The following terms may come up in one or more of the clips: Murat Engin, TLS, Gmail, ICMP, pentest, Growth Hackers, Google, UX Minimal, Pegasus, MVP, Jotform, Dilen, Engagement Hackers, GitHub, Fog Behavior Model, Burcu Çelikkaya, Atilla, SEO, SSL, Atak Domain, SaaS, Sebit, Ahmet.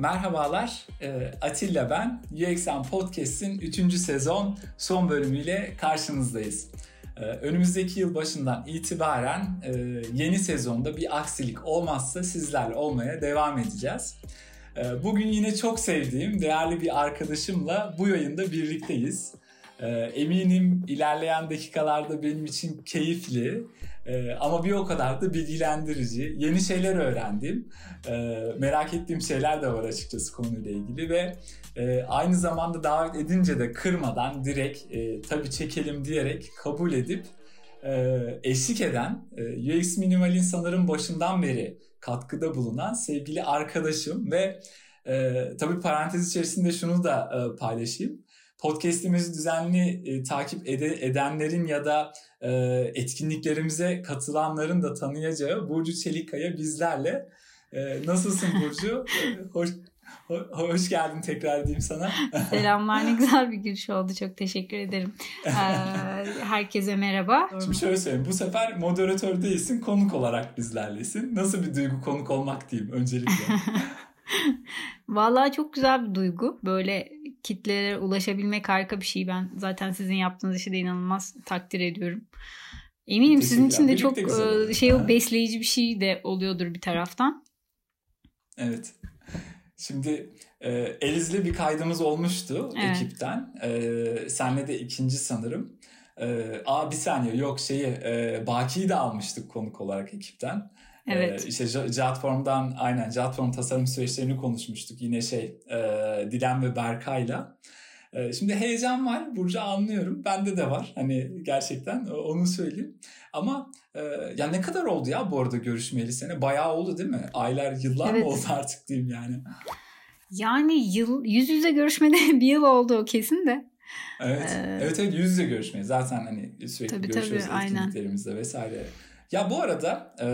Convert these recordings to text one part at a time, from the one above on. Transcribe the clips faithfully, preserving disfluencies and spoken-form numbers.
Merhabalar, Atilla ben. U X Podcast'in üçüncü sezon son bölümüyle karşınızdayız. Önümüzdeki yıl başından itibaren yeni sezonda bir aksilik olmazsa sizlerle olmaya devam edeceğiz. Bugün yine çok sevdiğim değerli bir arkadaşımla bu yayında birlikteyiz. Eminim ilerleyen dakikalarda benim için keyifli ama bir o kadar da bilgilendirici, yeni şeyler öğrendim, merak ettiğim şeyler de var açıkçası konuyla ilgili ve aynı zamanda davet edince de kırmadan direkt tabii çekelim diyerek kabul edip eşlik eden, U X Minimal'in sanırım başından beri katkıda bulunan sevgili arkadaşım ve tabii parantez içerisinde şunu da paylaşayım. Podcast'imizi düzenli e, takip ede, edenlerin ya da e, etkinliklerimize katılanların da tanıyacağı Burcu Çelikkaya bizlerle. E, nasılsın Burcu? hoş, ho, hoş geldin tekrar diyeyim sana. Selamlar, ne güzel bir giriş oldu. Çok teşekkür ederim. Ee, herkese merhaba. Şimdi şöyle söyleyeyim, bu sefer moderatör değilsin, konuk olarak bizlerlesin. Nasıl bir duygu konuk olmak diyeyim öncelikle? Vallahi çok güzel bir duygu. Böyle kitlelere ulaşabilmek harika bir şey. Ben zaten sizin yaptığınız işi de inanılmaz takdir ediyorum. Eminim sizin için de çok şey o besleyici bir şey de oluyordur bir taraftan. Evet. Şimdi e, Eliz'le bir kaydımız olmuştu, evet, ekipten. E, senle de ikinci sanırım. E, aa bir saniye yok şeyi e, Baki'yi de almıştık konuk olarak ekipten. Evet. Ee, işte Jotform'dan aynen Jotform tasarım süreçlerini konuşmuştuk. Yine şey e, Dilen ve Berkay'la. E, şimdi heyecan var. Burcu, anlıyorum. Bende de var. Hani gerçekten onu söyleyeyim. Ama e, ya ne kadar oldu ya bu arada görüşmeyeli sene? Bayağı oldu değil mi? Aylar, yıllar evet. mı oldu artık diyeyim yani. Yani yıl, yüz yüze görüşmede bir yıl oldu o kesin de. Evet. Ee... Evet evet yüz yüze görüşmeyi. Zaten hani sürekli tabii, görüşüyoruz tabii, etkinliklerimizde aynen. vesaire. Ya bu arada e,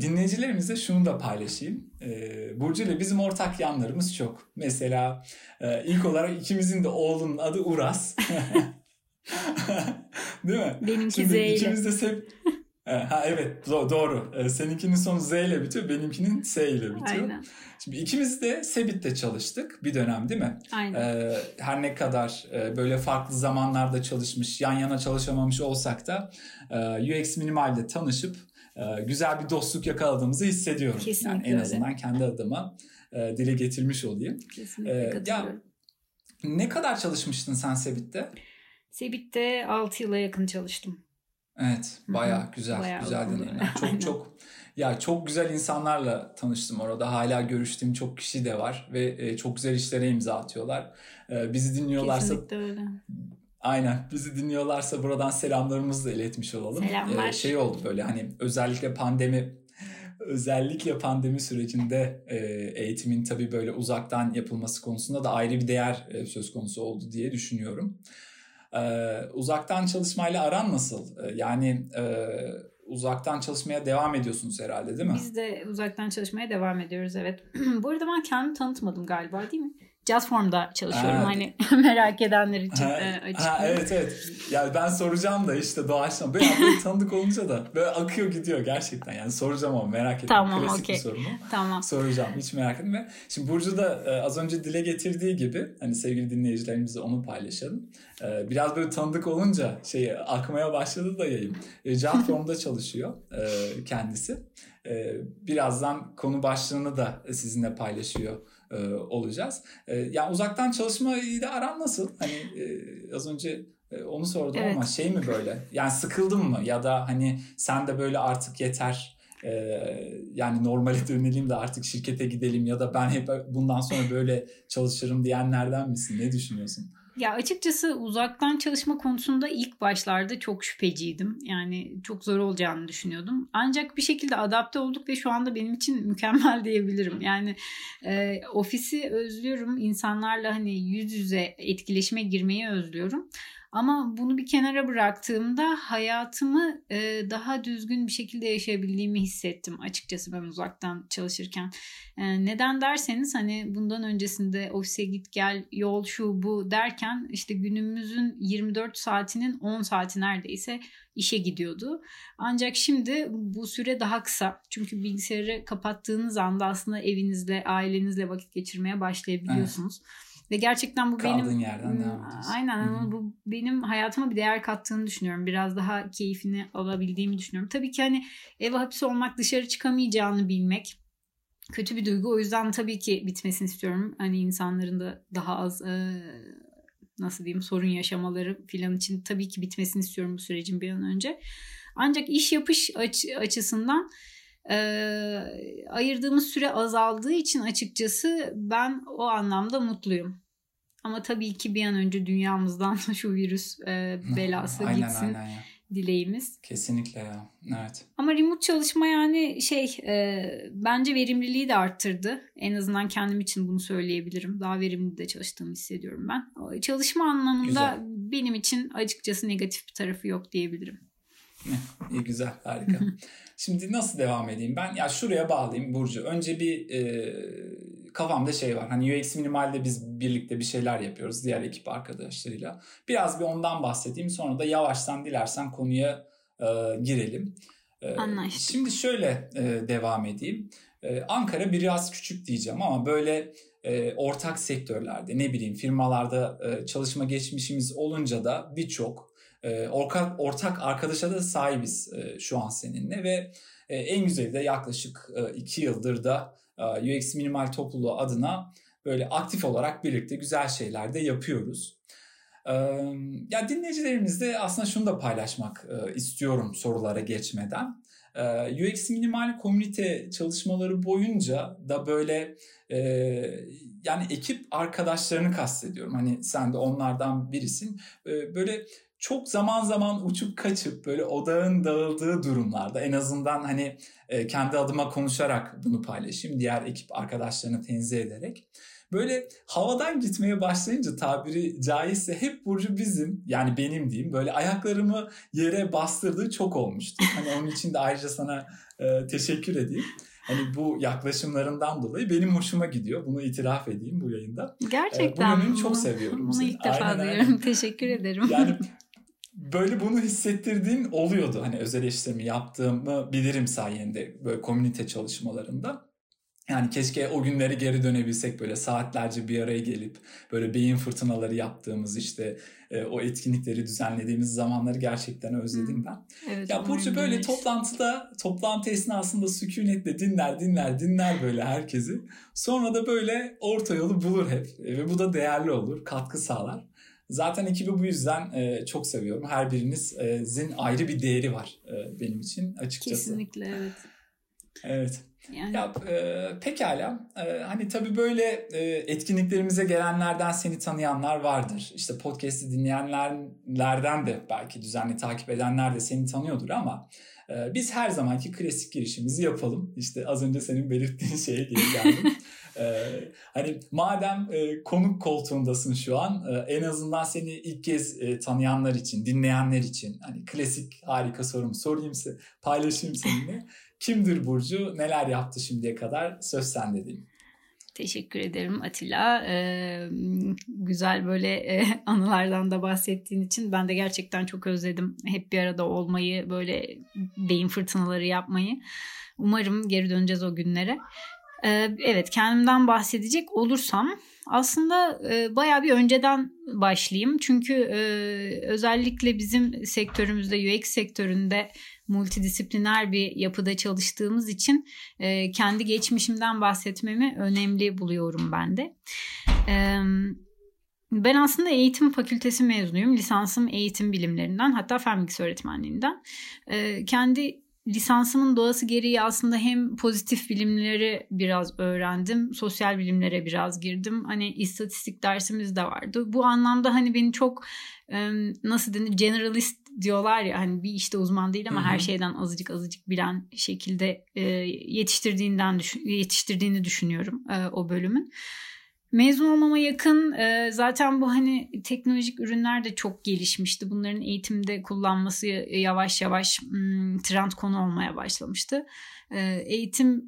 dinleyicilerimize şunu da paylaşayım. E, Burcu ile bizim ortak yanlarımız çok. Mesela e, ilk olarak ikimizin de oğlunun adı Uras. Değil mi? Benimki Z ile. İkimiz de sev- ha, evet do- doğru. E, seninkinin sonu Z ile bitiyor. Benimkinin S ile bitiyor. Aynen. Şimdi ikimiz de Sebit'te çalıştık bir dönem değil mi? Aynen. E, her ne kadar e, böyle farklı zamanlarda çalışmış, yan yana çalışamamış olsak da e, U X Minimal'de tanışıp e, güzel bir dostluk yakaladığımızı hissediyorum. Kesinlikle yani en öyle. azından kendi adıma e, dile getirmiş olayım. Kesinlikle e, katılıyorum. Ya, ne kadar çalışmıştın sen Sebit'te? Sebit'te altı yıla yakın çalıştım. Evet, bayağı güzel, bayağı güzel deneyimler. Çok çok ya çok güzel insanlarla tanıştım orada. Hala görüştüğüm çok kişi de var ve e, çok güzel işlere imza atıyorlar. E, bizi dinliyorlarsa kesinlikle öyle. Aynen, bizi dinliyorlarsa buradan selamlarımızı da iletmiş olalım. Selamlar. E, şey oldu böyle hani özellikle pandemi özellikle pandemi sürecinde e, eğitimin tabii böyle uzaktan yapılması konusunda da ayrı bir değer e, söz konusu oldu diye düşünüyorum. Ee, uzaktan çalışmayla aran nasıl? Ee, yani e, uzaktan çalışmaya devam ediyorsunuz herhalde değil mi? Biz de uzaktan çalışmaya devam ediyoruz, evet. Bu arada ben kendimi tanıtmadım galiba değil mi? Jotform'da çalışıyorum ha, hani merak edenler için açıkçası. Evet evet. Yani ben soracağım da işte doğaçlama. Böyle tanıdık olunca da böyle akıyor gidiyor gerçekten. Yani soracağım ama merak etme. Tamam, klasik okay. bir sorum o. Tamam. Soracağım, hiç merak etme. Şimdi Burcu da az önce dile getirdiği gibi hani sevgili dinleyicilerimize onu paylaşalım. Biraz böyle tanıdık olunca şey akmaya başladı da yayın. Jotform'da çalışıyor kendisi. Birazdan konu başlığını da sizinle paylaşıyor olacağız. Yani uzaktan çalışmayla aran nasıl? Hani az önce onu sordum evet. ama şey mi böyle? Yani sıkıldın mı? Ya da hani sen de böyle artık yeter yani normale dönelim de artık şirkete gidelim ya da ben hep bundan sonra böyle çalışırım diyenlerden misin? Ne düşünüyorsun? Ya açıkçası uzaktan çalışma konusunda ilk başlarda çok şüpheciydim. Yani çok zor olacağını düşünüyordum. Ancak bir şekilde adapte olduk ve şu anda benim için mükemmel diyebilirim. Yani e, ofisi özlüyorum. İnsanlarla hani yüz yüze etkileşime girmeyi özlüyorum. Ama bunu bir kenara bıraktığımda hayatımı e, daha düzgün bir şekilde yaşayabildiğimi hissettim açıkçası ben uzaktan çalışırken. E, neden derseniz hani bundan öncesinde ofise git gel yol şu bu derken işte günümüzün yirmi dört saatinin on saati neredeyse işe gidiyordu. Ancak şimdi bu süre daha kısa. Çünkü bilgisayarı kapattığınız anda aslında evinizle, ailenizle vakit geçirmeye başlayabiliyorsunuz. Evet. Ve gerçekten bu Kaldığın benim yerden devam ediyorsun. Aynen Hı-hı. bu benim hayatıma bir değer kattığını düşünüyorum. Biraz daha keyfini alabildiğimi düşünüyorum. Tabii ki hani eve hapis olmak, dışarı çıkamayacağını bilmek kötü bir duygu. O yüzden tabii ki bitmesini istiyorum. Hani insanların da daha az e, nasıl diyeyim sorun yaşamaları filan için tabii ki bitmesini istiyorum bu sürecin bir an önce. Ancak iş yapış aç- açısından E, ayırdığımız süre azaldığı için açıkçası ben o anlamda mutluyum. Ama tabii ki bir an önce dünyamızdan şu virüs e, belası aynen, gitsin aynen ya. Dileğimiz. Kesinlikle ya. Evet. Ama remote çalışma yani şey e, bence verimliliği de arttırdı. En azından kendim için bunu söyleyebilirim. Daha verimli de çalıştığımı hissediyorum ben. Çalışma anlamında güzel. Benim için açıkçası negatif bir tarafı yok diyebilirim. İyi güzel harika. Şimdi nasıl devam edeyim ben ya şuraya bağlayayım Burcu. Önce bir e, kafamda şey var hani U X Minimal'de biz birlikte bir şeyler yapıyoruz diğer ekip arkadaşlarıyla. Biraz bir ondan bahsedeyim sonra da yavaştan dilersen konuya e, girelim. E, Anlaştık. Şimdi şöyle e, devam edeyim. E, Ankara biraz küçük diyeceğim ama böyle e, ortak sektörlerde ne bileyim firmalarda e, çalışma geçmişimiz olunca da birçok Ortak, ortak arkadaşa da sahibiz şu an seninle ve en güzeli de yaklaşık iki yıldır da U X Minimal topluluğu adına böyle aktif olarak birlikte güzel şeyler de yapıyoruz. Yani dinleyicilerimizle aslında şunu da paylaşmak istiyorum sorulara geçmeden. U X Minimal komünite çalışmaları boyunca da böyle e, yani ekip arkadaşlarını kastediyorum. Hani sen de onlardan birisin. E, böyle çok zaman zaman uçup kaçıp böyle odağın dağıldığı durumlarda en azından hani e, kendi adıma konuşarak bunu paylaşayım. Diğer ekip arkadaşlarını tenzih ederek. Böyle havadan gitmeye başlayınca tabiri caizse hep Burcu bizim yani benim diyeyim böyle ayaklarımı yere bastırdığı çok olmuştu. Hani onun için de ayrıca sana e, teşekkür edeyim. Hani bu yaklaşımlarından dolayı benim hoşuma gidiyor. Bunu itiraf edeyim bu yayında. Gerçekten. E, bu yönünü çok seviyorum. Bunu ilk defa aynen, diyorum. Teşekkür ederim. Yani böyle bunu hissettirdiğin oluyordu. Hani öz eleştirimi yaptığımı bilirim sayende böyle komünite çalışmalarında. Yani keşke o günleri geri dönebilsek böyle saatlerce bir araya gelip böyle beyin fırtınaları yaptığımız işte e, o etkinlikleri düzenlediğimiz zamanları gerçekten özledim hmm. ben. Evet, ya Burcu böyle dinlemiş. toplantıda toplantı esnasında sükunetle dinler dinler dinler böyle herkesi. Sonra da böyle orta yolu bulur hep ve bu da değerli olur, katkı sağlar. Zaten ekibi bu yüzden e, çok seviyorum. Her birinizin ayrı bir değeri var e, benim için açıkçası. Kesinlikle evet. Evet. Yani. Ya, e, pekala e, hani tabii böyle e, etkinliklerimize gelenlerden seni tanıyanlar vardır. İşte podcast'i dinleyenlerden de belki düzenli takip edenler de seni tanıyordur ama e, biz her zamanki klasik girişimizi yapalım. İşte az önce senin belirttiğin şeye geri geldim. Ee, hani madem e, konuk koltuğundasın şu an e, en azından seni ilk kez e, tanıyanlar için, dinleyenler için hani klasik harika sorumu sorayım size, paylaşayım seninle. Kimdir Burcu? Neler yaptı şimdiye kadar? Söz sende diyeyim. Teşekkür ederim Atilla. Ee, güzel böyle e, anılardan da bahsettiğin için ben de gerçekten çok özledim. Hep bir arada olmayı, böyle beyin fırtınaları yapmayı. Umarım geri döneceğiz o günlere. Evet, kendimden bahsedecek olursam aslında bayağı bir önceden başlayayım. Çünkü özellikle bizim sektörümüzde, U X sektöründe multidisipliner bir yapıda çalıştığımız için kendi geçmişimden bahsetmemi önemli buluyorum ben de. Ben aslında eğitim fakültesi mezunuyum. Lisansım eğitim bilimlerinden, hatta fen bilgisi öğretmenliğinden. Kendi lisansımın doğası gereği aslında hem pozitif bilimleri biraz öğrendim, sosyal bilimlere biraz girdim. Hani istatistik dersimiz de vardı. Bu anlamda hani beni çok nasıl denir generalist diyorlar ya, hani bir işte uzman değil ama Hı-hı. her şeyden azıcık azıcık bilen şekilde yetiştirdiğinden yetiştirdiğini düşünüyorum o bölümün. Mezun olmama yakın zaten bu hani teknolojik ürünler de çok gelişmişti. Bunların eğitimde kullanması yavaş yavaş trend konu olmaya başlamıştı. Eğitim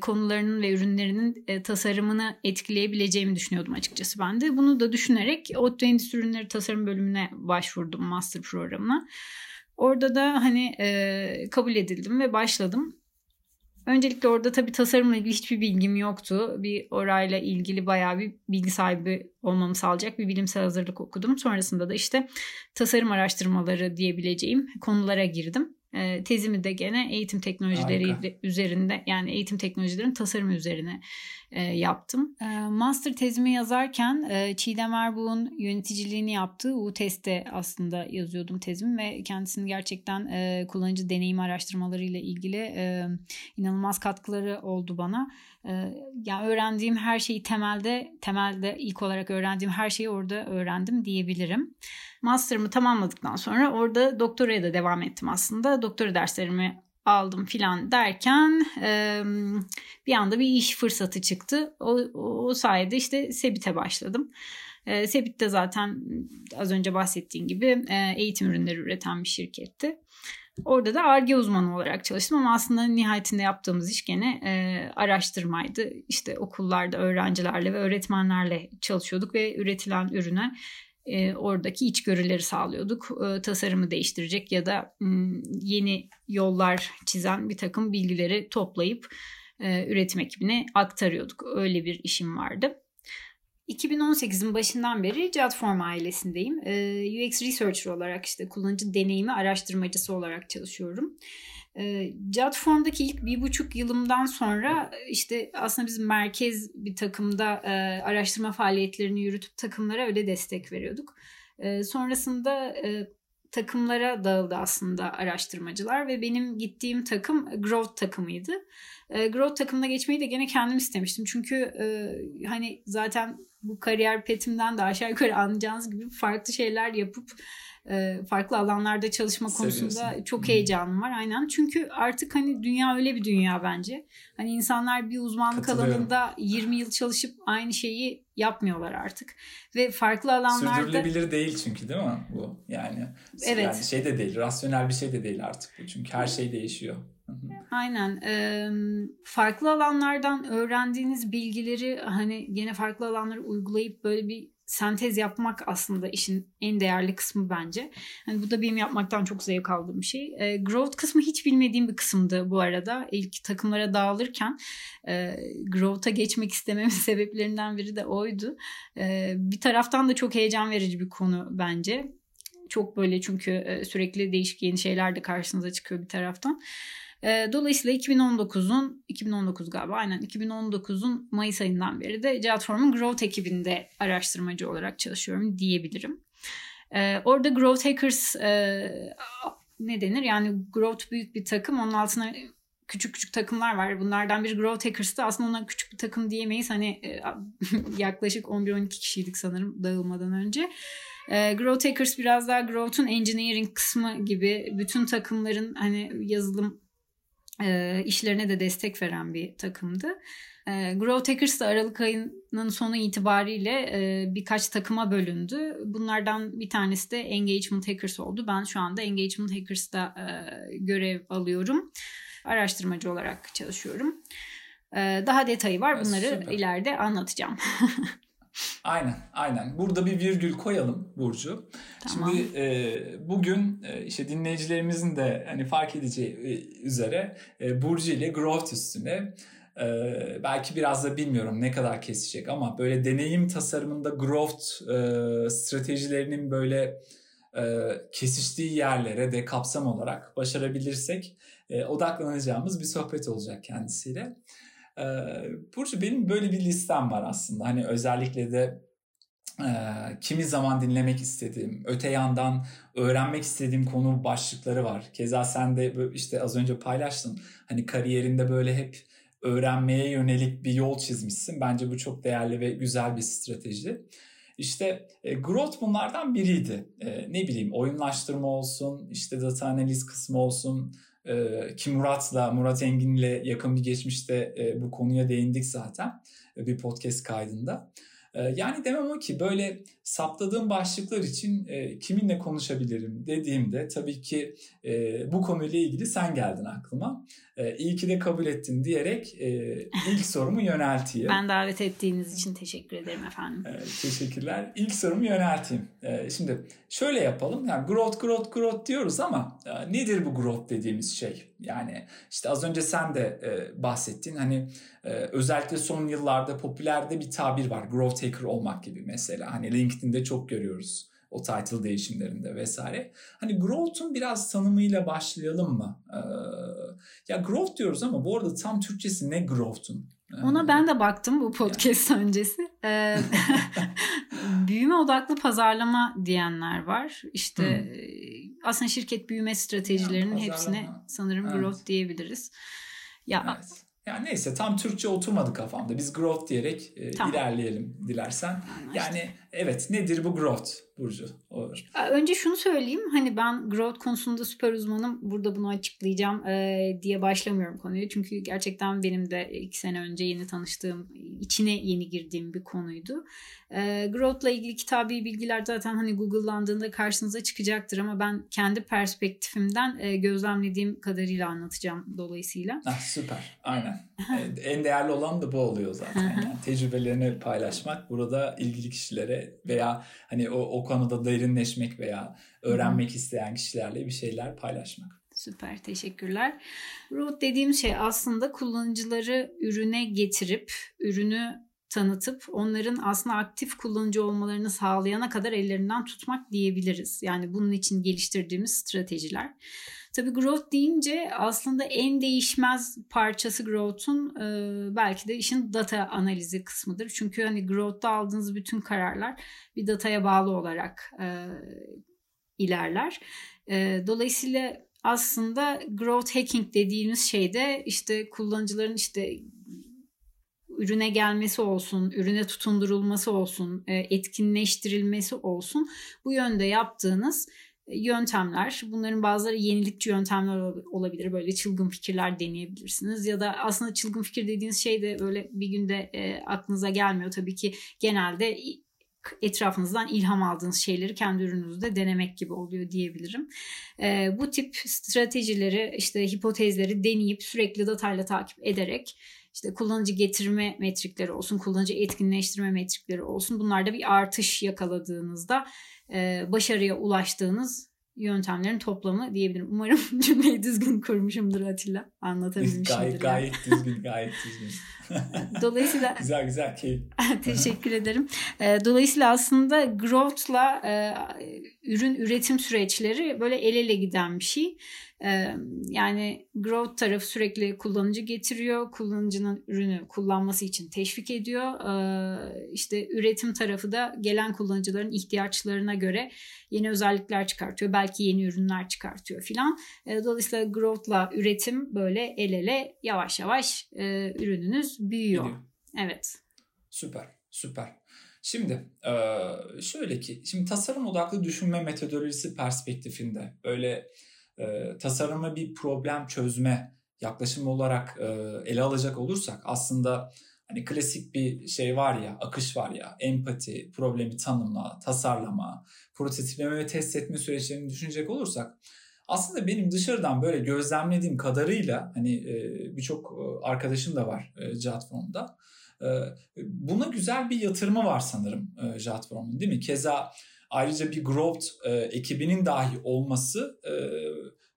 konularının ve ürünlerinin tasarımını etkileyebileceğimi düşünüyordum açıkçası ben de. Bunu da düşünerek O iki Endüstri Ürünleri Tasarım bölümüne başvurdum, master programına. Orada da hani kabul edildim ve başladım. Öncelikle orada tabii tasarımla ilgili hiçbir bilgim yoktu. Bir orayla ilgili bayağı bir bilgi sahibi olmamı sağlayacak bir bilimsel hazırlık okudum. Sonrasında da işte tasarım araştırmaları diyebileceğim konulara girdim. E, tezimi de gene eğitim teknolojileri Harika. üzerinde, yani eğitim teknolojilerin tasarımı üzerine e, yaptım. E, master tezimi yazarken e, Çiğdem Erbuğ'un yöneticiliğini yaptığı U-Test'te aslında yazıyordum tezimi ve kendisinin gerçekten e, kullanıcı deneyim araştırmalarıyla ilgili e, inanılmaz katkıları oldu bana. E, yani öğrendiğim her şeyi temelde, temelde ilk olarak öğrendiğim her şeyi orada öğrendim diyebilirim. Master'ımı tamamladıktan sonra orada doktoraya da devam ettim aslında. Doktora derslerimi aldım filan derken e, bir anda bir iş fırsatı çıktı. O, o sayede işte Sebit'e başladım. E, Sebit de zaten az önce bahsettiğim gibi e, eğitim ürünleri üreten bir şirketti. Orada da Ar-Ge uzmanı olarak çalıştım ama aslında nihayetinde yaptığımız iş gene e, araştırmaydı. İşte okullarda öğrencilerle ve öğretmenlerle çalışıyorduk ve üretilen ürüne E, oradaki içgörüleri sağlıyorduk. E, tasarımı değiştirecek ya da m, yeni yollar çizen bir takım bilgileri toplayıp e, üretim ekibine aktarıyorduk. Öyle bir işim vardı. iki bin on sekizin başından beri Jotform ailesindeyim. E, U X Researcher olarak işte kullanıcı deneyimi araştırmacısı olarak çalışıyorum. E, Jotform'daki ilk bir buçuk yılımdan sonra işte aslında biz merkez bir takımda e, araştırma faaliyetlerini yürütüp takımlara öyle destek veriyorduk. E, sonrasında e, takımlara dağıldı aslında araştırmacılar ve benim gittiğim takım Growth takımıydı. E, Growth takımına geçmeyi de gene kendim istemiştim. Çünkü e, hani zaten bu kariyer petimden de aşağı yukarı anlayacağınız gibi farklı şeyler yapıp farklı alanlarda çalışma konusunda Seviyorsun. çok heyecanım var aynen. Çünkü artık hani dünya öyle bir dünya bence. Hani insanlar bir uzmanlık alanında yirmi yıl çalışıp aynı şeyi yapmıyorlar artık. Ve farklı alanlarda... Sürdürülebilir değil çünkü değil mi bu? Yani, evet. yani şey de değil, rasyonel bir şey de değil artık bu. Çünkü her şey değişiyor. Aynen. Ee, farklı alanlardan öğrendiğiniz bilgileri hani gene farklı alanlara uygulayıp böyle bir sentez yapmak aslında işin en değerli kısmı bence. Yani bu da benim yapmaktan çok zevk aldığım bir şey. E, growth kısmı hiç bilmediğim bir kısımdı bu arada. İlk takımlara dağılırken e, growth'a geçmek istememin sebeplerinden biri de oydu. E, bir taraftan da çok heyecan verici bir konu bence. Çok böyle çünkü sürekli değişik yeni şeyler de karşınıza çıkıyor bir taraftan. Dolayısıyla iki bin on dokuzun, iki bin on dokuz galiba aynen iki bin on dokuzun Mayıs ayından beri de Jotform'un Growth ekibinde araştırmacı olarak çalışıyorum diyebilirim. Ee, orada Growth Hackers e, ne denir? Yani Growth büyük bir takım, onun altına küçük küçük takımlar var. Bunlardan biri Growth Hackers'tı. Aslında ona küçük bir takım diyemeyiz. Hani e, yaklaşık on bir on iki kişiydik sanırım dağılmadan önce. E, Growth Hackers biraz daha Growth'un engineering kısmı gibi bütün takımların hani yazılım E, işlerine de destek veren bir takımdı. E, Growth Hackers de Aralık ayının sonu itibariyle e, birkaç takıma bölündü. Bunlardan bir tanesi de Engagement Hackers oldu. Ben şu anda Engagement Hackers'ta e, görev alıyorum. Araştırmacı olarak çalışıyorum. E, daha detayı var. Bunları Süper. ileride anlatacağım. Aynen, aynen. Burada bir virgül koyalım Burcu. Tamam. Şimdi e, bugün e, işte dinleyicilerimizin de hani fark edeceği e, üzere e, Burcu ile Growth üstüne e, belki biraz da bilmiyorum ne kadar kesecek ama böyle deneyim tasarımında Growth e, stratejilerinin böyle e, kesiştiği yerlere de kapsam olarak başarabilirsek e, odaklanacağımız bir sohbet olacak kendisiyle. Burcu, benim böyle bir listem var aslında. Hani özellikle de e, kimi zaman dinlemek istediğim, öte yandan öğrenmek istediğim konu başlıkları var. Keza sen de işte az önce paylaştın. Hani kariyerinde böyle hep öğrenmeye yönelik bir yol çizmişsin. Bence bu çok değerli ve güzel bir strateji. İşte e, growth bunlardan biriydi. E, ne bileyim oyunlaştırma olsun, işte data analiz kısmı olsun. Ki Murat'la, Murat Engin'le yakın bir geçmişte bu konuya değindik zaten bir podcast kaydında. Yani demem o ki böyle saptadığım başlıklar için e, kiminle konuşabilirim dediğimde tabii ki e, bu konuyla ilgili sen geldin aklıma. E, iyi ki de kabul ettin diyerek e, ilk sorumu yönelteyim. Ben davet ettiğiniz için teşekkür ederim efendim. E, teşekkürler. İlk sorumu yönelteyim. E, şimdi şöyle yapalım. Yani growth growth growth diyoruz ama e, nedir bu growth dediğimiz şey? Yani işte az önce sen de e, bahsettin. Hani e, özellikle son yıllarda popülerde bir tabir var. Growth Hacker olmak gibi mesela. Hani LinkedIn'de çok görüyoruz o title değişimlerinde vesaire. Hani growth'un biraz tanımıyla başlayalım mı? Ee, ya growth diyoruz ama bu arada tam Türkçesi ne growth'un? Ee, Ona ben de baktım bu podcast yani. Öncesi. Ee, büyüme odaklı pazarlama diyenler var. İşte hmm. aslında şirket büyüme stratejilerinin yani hepsine sanırım evet. growth diyebiliriz. Ya evet. Yani neyse tam Türkçe oturmadı kafamda. Biz growth diyerek e, tamam. ilerleyelim dilersen. Yani evet nedir bu growth Burcu? Olur. Önce şunu söyleyeyim. Hani ben growth konusunda süper uzmanım. Burada bunu açıklayacağım e, diye başlamıyorum konuyu. Çünkü gerçekten benim de iki sene önce yeni tanıştığım, içine yeni girdiğim bir konuydu. E, growth'la ilgili kitabi bilgiler zaten hani Google'landığında karşınıza çıkacaktır. Ama ben kendi perspektifimden e, gözlemlediğim kadarıyla anlatacağım dolayısıyla. Ah, süper. Aynen. En değerli olan da bu oluyor zaten. Yani tecrübelerini paylaşmak burada ilgili kişilere veya hani o, o konuda derinleşmek veya öğrenmek isteyen kişilerle bir şeyler paylaşmak. Süper, teşekkürler. Growth dediğim şey aslında kullanıcıları ürüne getirip, ürünü tanıtıp onların aslında aktif kullanıcı olmalarını sağlayana kadar ellerinden tutmak diyebiliriz. Yani bunun için geliştirdiğimiz stratejiler. Tabii growth deyince aslında en değişmez parçası growth'un e, belki de işin data analizi kısmıdır. Çünkü hani growth'ta aldığınız bütün kararlar bir dataya bağlı olarak e, ilerler. E, dolayısıyla aslında growth hacking dediğimiz şey de işte kullanıcıların işte ürüne gelmesi olsun, ürüne tutundurulması olsun, etkinleştirilmesi olsun. Bu yönde yaptığınız yöntemler, bunların bazıları yenilikçi yöntemler olabilir. Böyle çılgın fikirler deneyebilirsiniz. Ya da aslında çılgın fikir dediğiniz şey de böyle bir günde aklınıza gelmiyor. Tabii ki genelde etrafınızdan ilham aldığınız şeyleri kendi ürününüzde denemek gibi oluyor diyebilirim. E, bu tip stratejileri, işte hipotezleri deneyip sürekli datayla takip ederek İşte kullanıcı getirme metrikleri olsun, kullanıcı etkinleştirme metrikleri olsun. Bunlarda bir artış yakaladığınızda e, başarıya ulaştığınız yöntemlerin toplamı diyebilirim. Umarım cümleyi düzgün kurmuşumdur Atilla. Anlatabilmişimdir. Gayet, gayet düzgün, gayet düzgün. Dolayısıyla güzel güzel keyif. Teşekkür ederim. Dolayısıyla aslında growth'la e, ürün üretim süreçleri böyle el ele giden bir şey. E, yani growth tarafı sürekli kullanıcı getiriyor, kullanıcının ürünü kullanması için teşvik ediyor. E, işte üretim tarafı da gelen kullanıcıların ihtiyaçlarına göre yeni özellikler çıkartıyor, belki yeni ürünler çıkartıyor filan. E, dolayısıyla growth'la üretim böyle el ele yavaş yavaş e, ürününüz büyüyor. Biliyor. Evet. Süper, süper. Şimdi şöyle ki, şimdi tasarım odaklı düşünme metodolojisi perspektifinde böyle tasarımı bir problem çözme yaklaşımı olarak ele alacak olursak aslında hani klasik bir şey var ya, akış var ya, empati, problemi tanımla, tasarlama, prototipleme ve test etme süreçlerini düşünecek olursak aslında benim dışarıdan böyle gözlemlediğim kadarıyla hani birçok arkadaşım da var Jotform'da. Buna güzel bir yatırımı var sanırım Jotform'un, değil mi? Keza ayrıca bir growth ekibinin dahi olması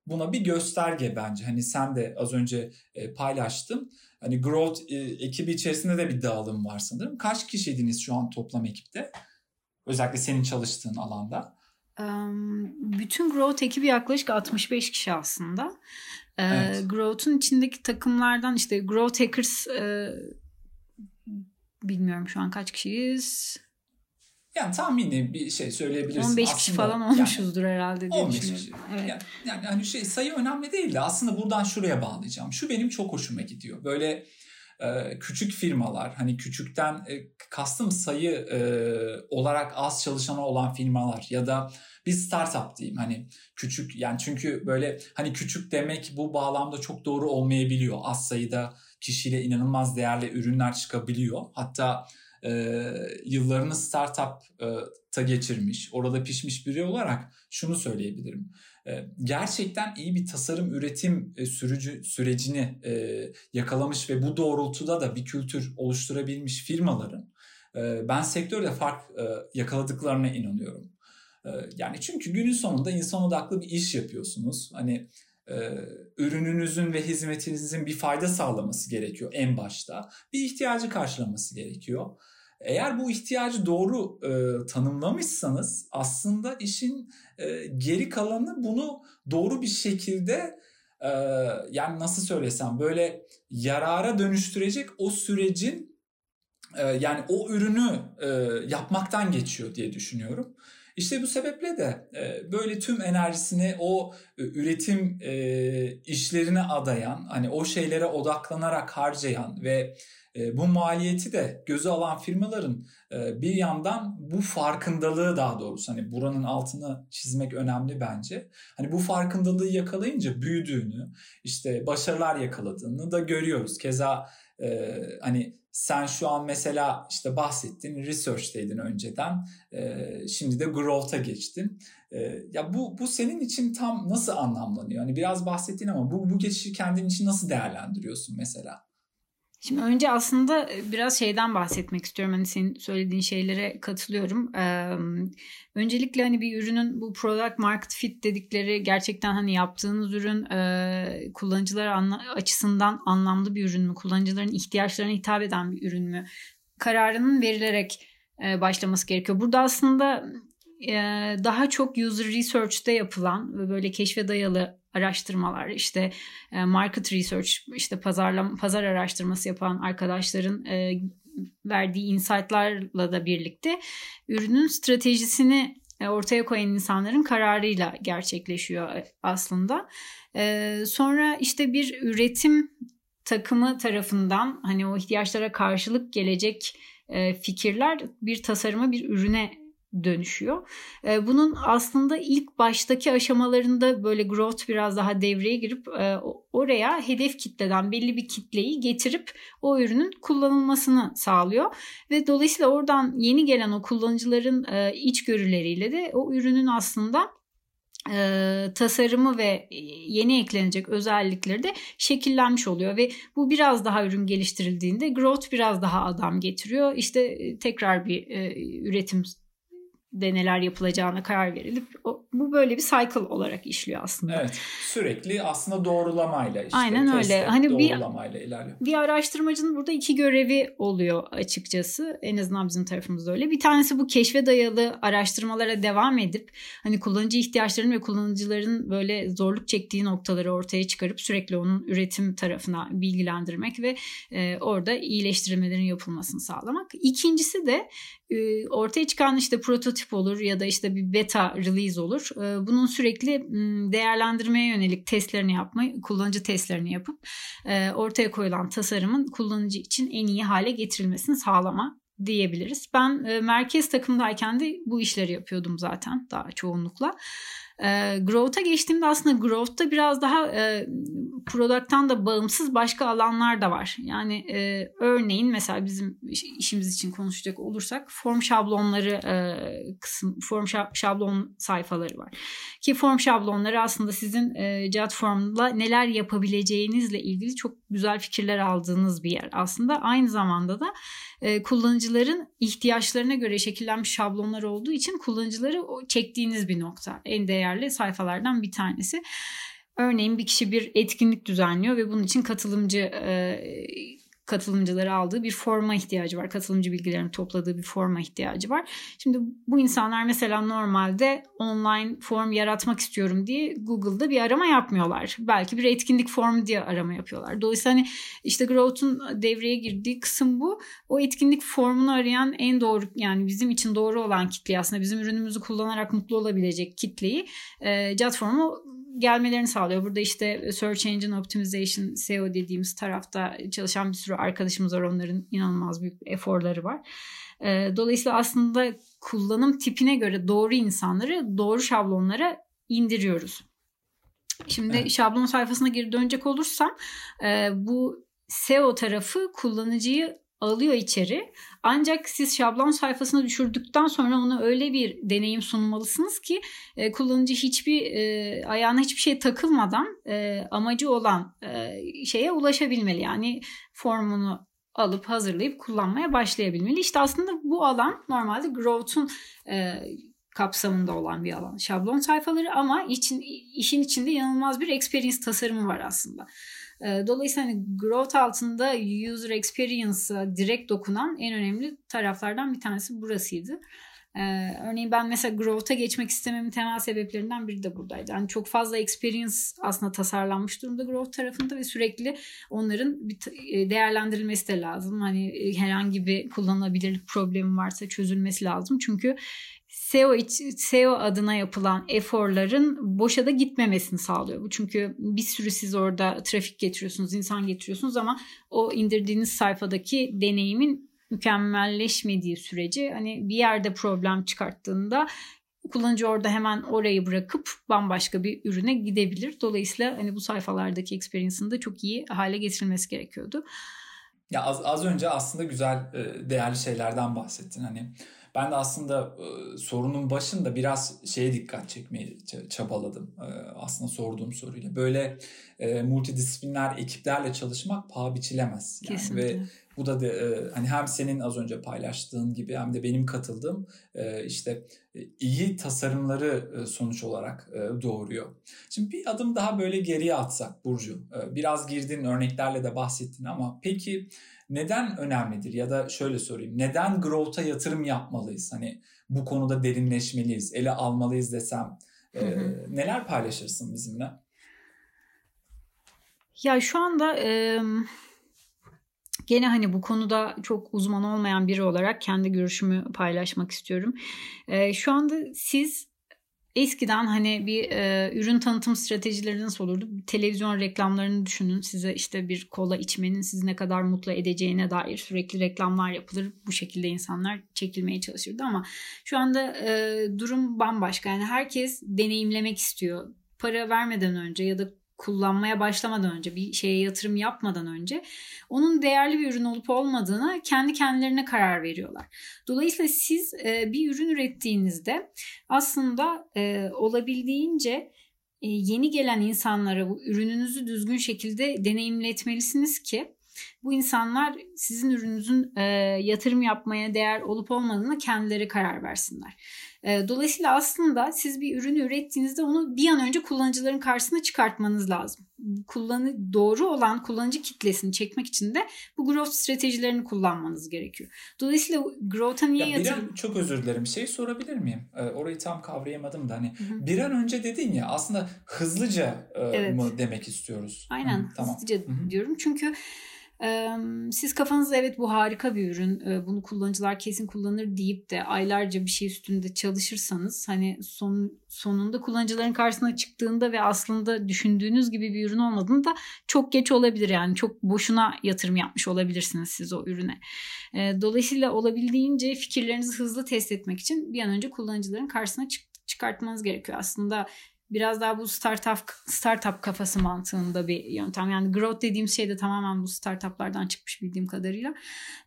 buna bir gösterge bence. Hani sen de az önce paylaştın. Hani growth ekibi içerisinde de bir dağılım var sanırım. Kaç kişiydiniz şu an toplam ekipte? Özellikle senin çalıştığın alanda. Bütün growth ekibi yaklaşık altmış beş kişi aslında. Evet. Growth'un içindeki takımlardan işte Growth Hackers, bilmiyorum şu an kaç kişiyiz. Yani tahmini bir şey söyleyebilirsin. on beş aslında, kişi falan olmuşuzdur yani, herhalde diye düşünüyorum. Evet. Yani, yani hani şey, sayı önemli değil de aslında buradan şuraya bağlayacağım. Şu benim çok hoşuma gidiyor. Böyle e, küçük firmalar, hani küçükten e, kastım sayı e, olarak az çalışana olan firmalar ya da bir startup diyeyim, hani küçük yani, çünkü böyle hani küçük demek bu bağlamda çok doğru olmayabiliyor. Az sayıda kişiyle inanılmaz değerli ürünler çıkabiliyor. Hatta e, yıllarını startup'ta geçirmiş, orada pişmiş biri olarak şunu söyleyebilirim. E, gerçekten iyi bir tasarım üretim e, sürücü sürecini e, yakalamış ve bu doğrultuda da bir kültür oluşturabilmiş firmaların e, ben sektörde fark e, yakaladıklarına inanıyorum. E, yani çünkü günün sonunda insan odaklı bir iş yapıyorsunuz. Hani ürününüzün ve hizmetinizin bir fayda sağlaması gerekiyor en başta. Bir ihtiyacı karşılaması gerekiyor. Eğer bu ihtiyacı doğru e, tanımlamışsanız aslında işin e, geri kalanı bunu doğru bir şekilde e, yani nasıl söylesem böyle yarara dönüştürecek o sürecin e, yani o ürünü e, yapmaktan geçiyor diye düşünüyorum. İşte bu sebeple de böyle tüm enerjisini o üretim işlerine adayan, hani o şeylere odaklanarak harcayan ve bu maliyeti de göze alan firmaların bir yandan bu farkındalığı, daha doğrusu hani buranın altını çizmek önemli bence. Hani bu farkındalığı yakalayınca büyüdüğünü, işte başarılar yakaladığını da görüyoruz. Keza Ee, hani sen şu an mesela işte bahsettin, research'teydin önceden, ee, şimdi de growth'a geçtin. Ee, ya bu bu senin için tam nasıl anlamlanıyor? Hani biraz bahsettin ama bu bu geçişi kendin için nasıl değerlendiriyorsun mesela? Şimdi önce aslında biraz şeyden bahsetmek istiyorum. Hani senin söylediğin şeylere katılıyorum. Ee, öncelikle hani bir ürünün bu product market fit dedikleri, gerçekten hani yaptığınız ürün e, kullanıcılar anla- açısından anlamlı bir ürün mü? Kullanıcıların ihtiyaçlarına hitap eden bir ürün mü? Kararının verilerek e, başlaması gerekiyor. Burada aslında e, daha çok user research'te yapılan ve böyle keşfe dayalı araştırmalar, işte market research, işte pazarlama, pazar araştırması yapan arkadaşların verdiği insightlarla da birlikte ürünün stratejisini ortaya koyan insanların kararıyla gerçekleşiyor aslında. Sonra işte bir üretim takımı tarafından hani o ihtiyaçlara karşılık gelecek fikirler bir tasarıma, bir ürüne dönüşüyor. Bunun aslında ilk baştaki aşamalarında böyle growth biraz daha devreye girip oraya hedef kitleden belli bir kitleyi getirip o ürünün kullanılmasını sağlıyor ve dolayısıyla oradan yeni gelen o kullanıcıların içgörüleriyle de o ürünün aslında E, tasarımı ve yeni eklenecek özellikleri de şekillenmiş oluyor ve bu biraz daha ürün geliştirildiğinde growth biraz daha adam getiriyor. İşte tekrar bir e, üretim deneler yapılacağına karar verilip o, bu böyle bir cycle olarak işliyor aslında. Evet, sürekli aslında doğrulamayla işte. Aynen öyle. Test, hani doğrulamayla bir, ilerliyor. Bir araştırmacının burada iki görevi oluyor açıkçası. En azından bizim tarafımızda öyle. Bir tanesi bu keşfe dayalı araştırmalara devam edip hani kullanıcı ihtiyaçlarının ve kullanıcıların böyle zorluk çektiği noktaları ortaya çıkarıp sürekli onun üretim tarafına bilgilendirmek ve e, orada iyileştirilmelerin yapılmasını sağlamak. İkincisi de e, ortaya çıkan işte prototip olur ya da işte bir beta release olur. Bunun sürekli değerlendirmeye yönelik testlerini yapmayı, kullanıcı testlerini yapıp ortaya koyulan tasarımın kullanıcı için en iyi hale getirilmesini sağlama diyebiliriz. Ben merkez takımdayken de bu işleri yapıyordum zaten daha çoğunlukla. Growth'a geçtiğimde aslında growth'ta biraz daha e, product'tan da bağımsız başka alanlar da var. Yani e, örneğin mesela bizim işimiz için konuşacak olursak form şablonları e, kısım, form şablon sayfaları var. Ki form şablonları aslında sizin e, Jotform'la neler yapabileceğinizle ilgili çok güzel fikirler aldığınız bir yer. Aslında aynı zamanda da e, kullanıcıların ihtiyaçlarına göre şekillenmiş şablonlar olduğu için kullanıcıları çektiğiniz bir nokta. En değerli sayfalardan bir tanesi. Örneğin bir kişi bir etkinlik düzenliyor ve bunun için katılımcı katılımcıları aldığı bir forma ihtiyacı var. Katılımcı bilgilerini topladığı bir forma ihtiyacı var. Şimdi bu insanlar mesela normalde online form yaratmak istiyorum diye Google'da bir arama yapmıyorlar. Belki bir etkinlik formu diye arama yapıyorlar. Dolayısıyla hani işte Growth'un devreye girdiği kısım bu. O etkinlik formunu arayan en doğru, yani bizim için doğru olan kitleyi, aslında bizim ürünümüzü kullanarak mutlu olabilecek kitleyi e, Jotform'a gelmelerini sağlıyor. Burada işte Search Engine Optimization, S E O dediğimiz tarafta çalışan bir sürü arkadaşımız var. Onların inanılmaz büyük eforları var. Dolayısıyla aslında kullanım tipine göre doğru insanları doğru şablonlara indiriyoruz. Şimdi evet. Şablon sayfasına geri dönecek olursam bu S E O tarafı kullanıcıyı alıyor içeri. Ancak siz şablon sayfasına düşürdükten sonra ona öyle bir deneyim sunmalısınız ki e, kullanıcı hiçbir e, ayağına hiçbir şey takılmadan e, amacı olan e, şeye ulaşabilmeli. Yani formunu alıp hazırlayıp kullanmaya başlayabilmeli. İşte aslında bu alan normalde growth'un e, kapsamında olan bir alan. Şablon sayfaları ama için, işin içinde inanılmaz bir experience tasarımı var aslında. Dolayısıyla hani growth altında user experience'a direkt dokunan en önemli taraflardan bir tanesi burasıydı. Ee, örneğin ben mesela growth'a geçmek istememin temel sebeplerinden biri de buradaydı. Yani çok fazla experience aslında tasarlanmış durumda growth tarafında ve sürekli onların bir değerlendirilmesi de lazım. Hani herhangi bir kullanılabilirlik problemi varsa çözülmesi lazım. Çünkü S E O için, S E O adına yapılan eforların boşa da gitmemesini sağlıyor bu. Çünkü bir sürü siz orada trafik getiriyorsunuz, insan getiriyorsunuz ama o indirdiğiniz sayfadaki deneyimin mükemmelleşmediği sürece hani bir yerde problem çıkarttığında kullanıcı orada hemen orayı bırakıp bambaşka bir ürüne gidebilir. Dolayısıyla hani bu sayfalardaki experience'ın da çok iyi hale getirilmesi gerekiyordu. Ya az, az önce aslında güzel değerli şeylerden bahsettin. Hani ben de aslında sorunun başında biraz şeye dikkat çekmeye çabaladım. Aslında sorduğum soruyla. Böyle multidisipliner ekiplerle çalışmak paha biçilemez. Yani. Kesinlikle. Ve bu da de, hani hem senin az önce paylaştığın gibi hem de benim katıldığım işte iyi tasarımları sonuç olarak doğuruyor. Şimdi bir adım daha böyle geriye atsak Burcu. Biraz girdiğin örneklerle de bahsettin ama peki neden önemlidir? Ya da şöyle sorayım. Neden growth'a yatırım yapmalıyız? Hani bu konuda derinleşmeliyiz, ele almalıyız desem hı hı. neler paylaşırsın bizimle? Ya şu anda... E- Gene hani bu konuda çok uzman olmayan biri olarak kendi görüşümü paylaşmak istiyorum. Ee, şu anda siz eskiden hani bir e, ürün tanıtım stratejileri nasıl olurdu? Televizyon reklamlarını düşünün. Size işte bir kola içmenin sizi ne kadar mutlu edeceğine dair sürekli reklamlar yapılır. Bu şekilde insanlar çekilmeye çalışırdı ama şu anda e, durum bambaşka. Yani herkes deneyimlemek istiyor. Para vermeden önce ya da kullanmaya başlamadan önce, bir şeye yatırım yapmadan önce onun değerli bir ürün olup olmadığına kendi kendilerine karar veriyorlar. Dolayısıyla siz bir ürün ürettiğinizde aslında olabildiğince yeni gelen insanlara bu ürününüzü düzgün şekilde deneyimletmelisiniz ki bu insanlar sizin ürününüzün yatırım yapmaya değer olup olmadığına kendileri karar versinler. Dolayısıyla aslında siz bir ürünü ürettiğinizde onu bir an önce kullanıcıların karşısına çıkartmanız lazım. Kullanı, doğru olan kullanıcı kitlesini çekmek için de bu growth stratejilerini kullanmanız gerekiyor. Dolayısıyla growth'a niye ya yatırım... An, çok özür dilerim. Şey sorabilir miyim? Ee, orayı tam kavrayamadım da hani Hı-hı. bir an önce dedin ya aslında hızlıca e, evet. mı demek istiyoruz? Aynen Hı, tamam. hızlıca Hı-hı. diyorum çünkü... Siz kafanızda evet bu harika bir ürün, bunu kullanıcılar kesin kullanır deyip de aylarca bir şey üstünde çalışırsanız hani son, sonunda kullanıcıların karşısına çıktığında ve aslında düşündüğünüz gibi bir ürün olmadığında çok geç olabilir. Yani çok boşuna yatırım yapmış olabilirsiniz siz o ürüne. Dolayısıyla olabildiğince fikirlerinizi hızlı test etmek için bir an önce kullanıcıların karşısına çıkartmanız gerekiyor. Aslında biraz daha bu startup startup kafası mantığında bir yöntem. Yani growth dediğim şey de tamamen bu startuplardan çıkmış bildiğim kadarıyla.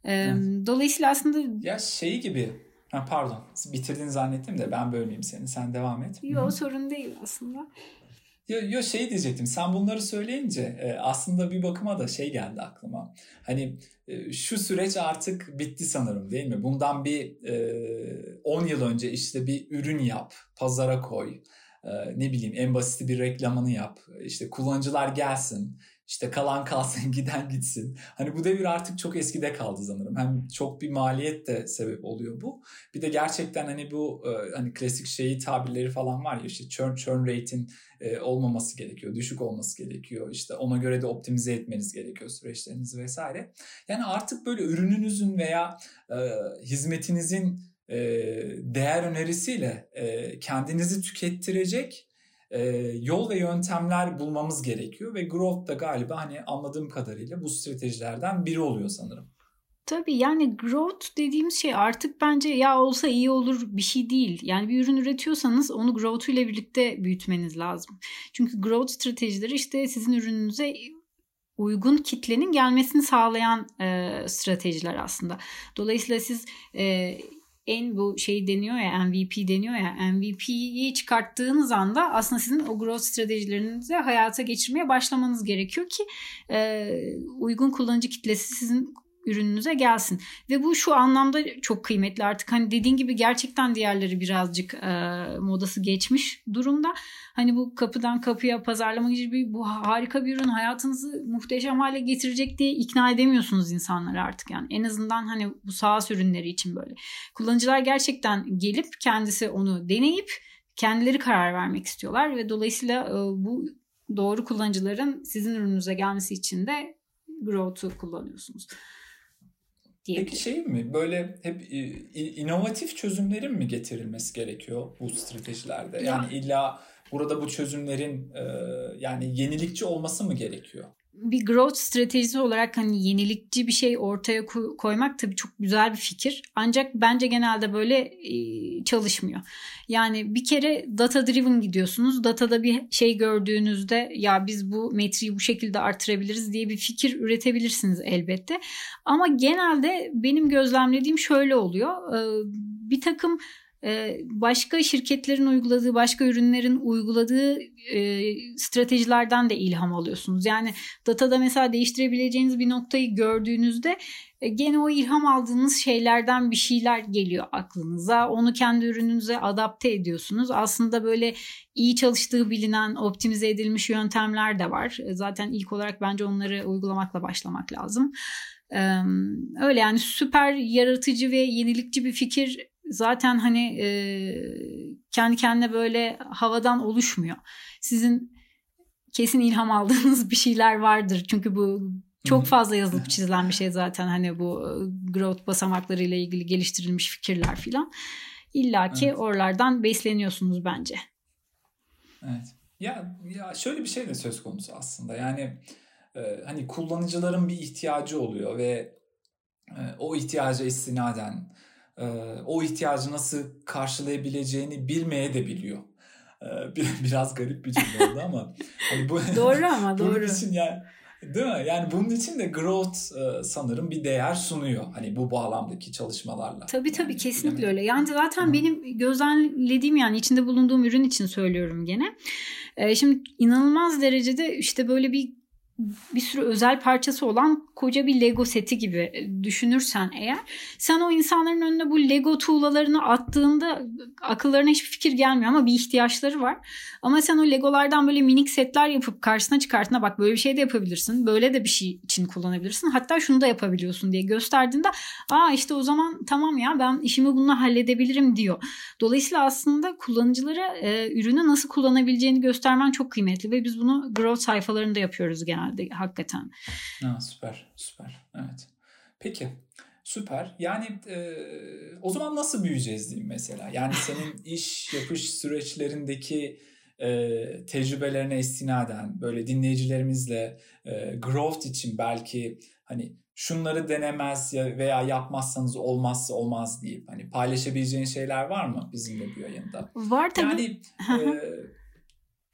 Evet. Dolayısıyla aslında... Ya şey gibi... Ha, pardon bitirdin zannettim de ben bölmeyeyim seni. Sen devam et. Yok sorun değil aslında. Yok yo, şey diyecektim. Sen bunları söyleyince aslında bir bakıma da şey geldi aklıma. Hani şu süreç artık bitti sanırım değil mi? Bundan bir on yıl önce işte bir ürün yap, pazara koy... ne bileyim en basiti bir reklamını yap. İşte kullanıcılar gelsin. İşte kalan kalsın, giden gitsin. Hani bu devir artık çok eskide kaldı sanırım. Hem çok bir maliyet de sebep oluyor bu. Bir de gerçekten hani bu hani klasik şeyi tabirleri falan var ya işte churn churn rate'in olmaması gerekiyor, düşük olması gerekiyor. İşte ona göre de optimize etmeniz gerekiyor süreçlerinizi vesaire. Yani artık böyle ürününüzün veya hizmetinizin değer önerisiyle kendinizi tükettirecek yol ve yöntemler bulmamız gerekiyor ve growth da galiba hani anladığım kadarıyla bu stratejilerden biri oluyor sanırım. Tabii yani growth dediğimiz şey artık bence ya olsa iyi olur bir şey değil. Yani bir ürün üretiyorsanız onu growth ile birlikte büyütmeniz lazım. Çünkü growth stratejileri işte sizin ürününüze uygun kitlenin gelmesini sağlayan e, stratejiler aslında. Dolayısıyla siz e, en bu şey deniyor ya M V P deniyor ya M V P'yi çıkarttığınız anda aslında sizin o growth stratejilerinizi hayata geçirmeye başlamanız gerekiyor ki e, uygun kullanıcı kitlesi sizin ürününüze gelsin. Ve bu şu anlamda çok kıymetli artık. Hani dediğin gibi gerçekten diğerleri birazcık e, modası geçmiş durumda. Hani bu kapıdan kapıya pazarlama gibi bu harika bir ürün hayatınızı muhteşem hale getirecek diye ikna edemiyorsunuz insanları artık yani. En azından hani bu SaaS ürünleri için böyle. Kullanıcılar gerçekten gelip kendisi onu deneyip kendileri karar vermek istiyorlar ve dolayısıyla e, bu doğru kullanıcıların sizin ürününüze gelmesi için de growth'u kullanıyorsunuz. Peki şey mi? Böyle hep inovatif çözümlerin mi getirilmesi gerekiyor bu stratejilerde? Yani illa burada bu çözümlerin yani yenilikçi olması mı gerekiyor? Bir growth stratejisi olarak hani yenilikçi bir şey ortaya koymak tabii çok güzel bir fikir. Ancak bence genelde böyle çalışmıyor. Yani bir kere data driven gidiyorsunuz. Datada bir şey gördüğünüzde ya biz bu metriği bu şekilde artırabiliriz diye bir fikir üretebilirsiniz elbette. Ama genelde benim gözlemlediğim şöyle oluyor. Bir takım başka şirketlerin uyguladığı, başka ürünlerin uyguladığı e, stratejilerden de ilham alıyorsunuz. Yani datada mesela değiştirebileceğiniz bir noktayı gördüğünüzde e, gene o ilham aldığınız şeylerden bir şeyler geliyor aklınıza. Onu kendi ürününüze adapte ediyorsunuz. Aslında böyle iyi çalıştığı bilinen, optimize edilmiş yöntemler de var. Zaten ilk olarak bence onları uygulamakla başlamak lazım. E, öyle yani süper yaratıcı ve yenilikçi bir fikir zaten hani e, kendi kendine böyle havadan oluşmuyor. Sizin kesin ilham aldığınız bir şeyler vardır. Çünkü bu çok fazla yazılıp çizilen bir şey zaten. Hani bu growth basamaklarıyla ilgili geliştirilmiş fikirler filan. İlla ki evet, oralardan besleniyorsunuz bence. Evet. Ya, ya şöyle bir şey de söz konusu aslında. Yani e, hani kullanıcıların bir ihtiyacı oluyor ve e, o ihtiyaca istinaden o ihtiyacı nasıl karşılayabileceğini bilmeye de biliyor. Biraz garip bir cümle oldu ama. Hani bu, doğru ama doğru. Bunun için yani, değil mi? Yani bunun için de growth sanırım bir değer sunuyor. Hani bu bağlamdaki çalışmalarla. Tabii tabii yani, kesinlikle yani. Öyle. Yani zaten Hı. benim gözlemlediğim yani içinde bulunduğum ürün için söylüyorum gene. Şimdi inanılmaz derecede işte böyle bir bir sürü özel parçası olan koca bir Lego seti gibi düşünürsen eğer, sen o insanların önüne bu Lego tuğlalarını attığında akıllarına hiçbir fikir gelmiyor ama bir ihtiyaçları var. Ama sen o Legolardan böyle minik setler yapıp karşısına çıkartına bak böyle bir şey de yapabilirsin, böyle de bir şey için kullanabilirsin, hatta şunu da yapabiliyorsun diye gösterdiğinde aa işte o zaman tamam ya ben işimi bununla halledebilirim diyor. Dolayısıyla aslında kullanıcılara e, ürünü nasıl kullanabileceğini göstermen çok kıymetli ve biz bunu growth sayfalarında yapıyoruz genelde. Hakikaten. Ha, süper, süper. Evet. Peki, süper. Yani e, o zaman nasıl büyüyeceğiz diyeyim mesela? Yani senin iş yapış süreçlerindeki e, tecrübelerine istinaden böyle dinleyicilerimizle e, growth için belki hani şunları denemez ya veya yapmazsanız olmazsa olmaz deyip hani paylaşabileceğin şeyler var mı bizimle bu yayında? Var tabii. Yani e,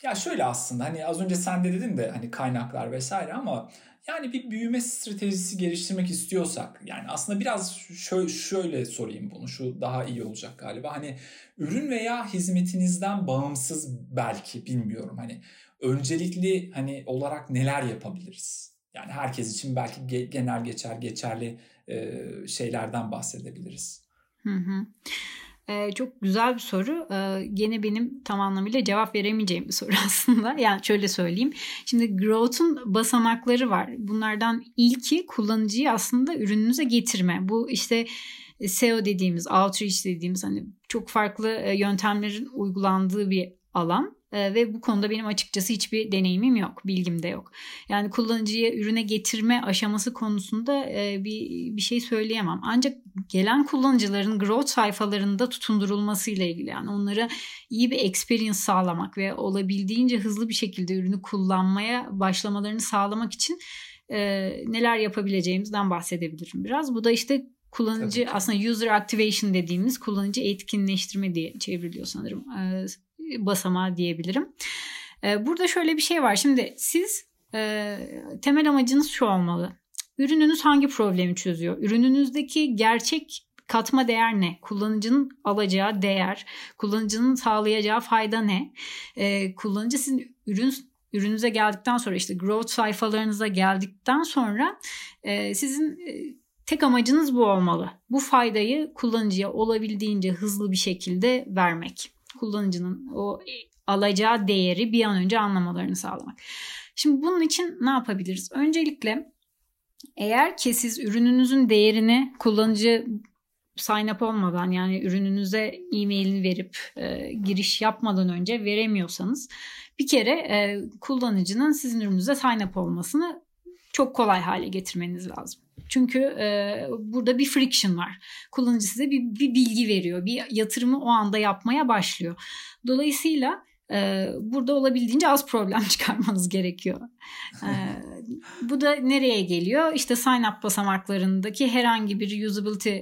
ya şöyle aslında hani az önce sen de dedin de hani kaynaklar vesaire ama yani bir büyüme stratejisi geliştirmek istiyorsak yani aslında biraz şöyle, şöyle sorayım bunu, şu daha iyi olacak galiba. Hani ürün veya hizmetinizden bağımsız belki bilmiyorum hani öncelikli hani olarak neler yapabiliriz? Yani herkes için belki genel geçer geçerli şeylerden bahsedebiliriz. Hı hı. Ee, çok güzel bir soru. Ee, gene benim tam anlamıyla cevap veremeyeceğim bir soru aslında. Yani şöyle söyleyeyim. Şimdi growth'un basamakları var. Bunlardan ilki kullanıcıyı aslında ürününüze getirme. Bu işte S E O dediğimiz, outreach dediğimiz hani çok farklı yöntemlerin uygulandığı bir alan. Ve bu konuda benim açıkçası hiçbir deneyimim yok, bilgim de yok. Yani kullanıcıyı ürüne getirme aşaması konusunda bir bir şey söyleyemem. Ancak gelen kullanıcıların growth sayfalarında tutundurulmasıyla ilgili yani onlara iyi bir experience sağlamak ve olabildiğince hızlı bir şekilde ürünü kullanmaya başlamalarını sağlamak için neler yapabileceğimizden bahsedebilirim biraz. Bu da işte kullanıcı aslında user activation dediğimiz kullanıcı etkinleştirme diye çevriliyor sanırım. Basamağı diyebilirim. Burada şöyle bir şey var. Şimdi siz e, temel amacınız şu olmalı. Ürününüz hangi problemi çözüyor? Ürününüzdeki gerçek katma değer ne? Kullanıcının alacağı değer, kullanıcının sağlayacağı fayda ne? E, kullanıcı sizin ürün, ürününüze geldikten sonra, işte growth sayfalarınıza geldikten sonra e, sizin e, tek amacınız bu olmalı. Bu faydayı kullanıcıya olabildiğince hızlı bir şekilde vermek. Kullanıcının o alacağı değeri bir an önce anlamalarını sağlamak. Şimdi bunun için ne yapabiliriz? Öncelikle eğer ki siz ürününüzün değerini kullanıcı sign up olmadan, yani ürününüze e-mailini verip e, giriş yapmadan önce veremiyorsanız, bir kere e, kullanıcının sizin ürününüze sign up olmasını çok kolay hale getirmeniz lazım. Çünkü e, burada bir friction var. Kullanıcı size bir, bir bilgi veriyor. Bir yatırımı o anda yapmaya başlıyor. Dolayısıyla e, burada olabildiğince az problem çıkarmanız gerekiyor. E, bu da nereye geliyor? İşte sign up basamaklarındaki herhangi bir usability,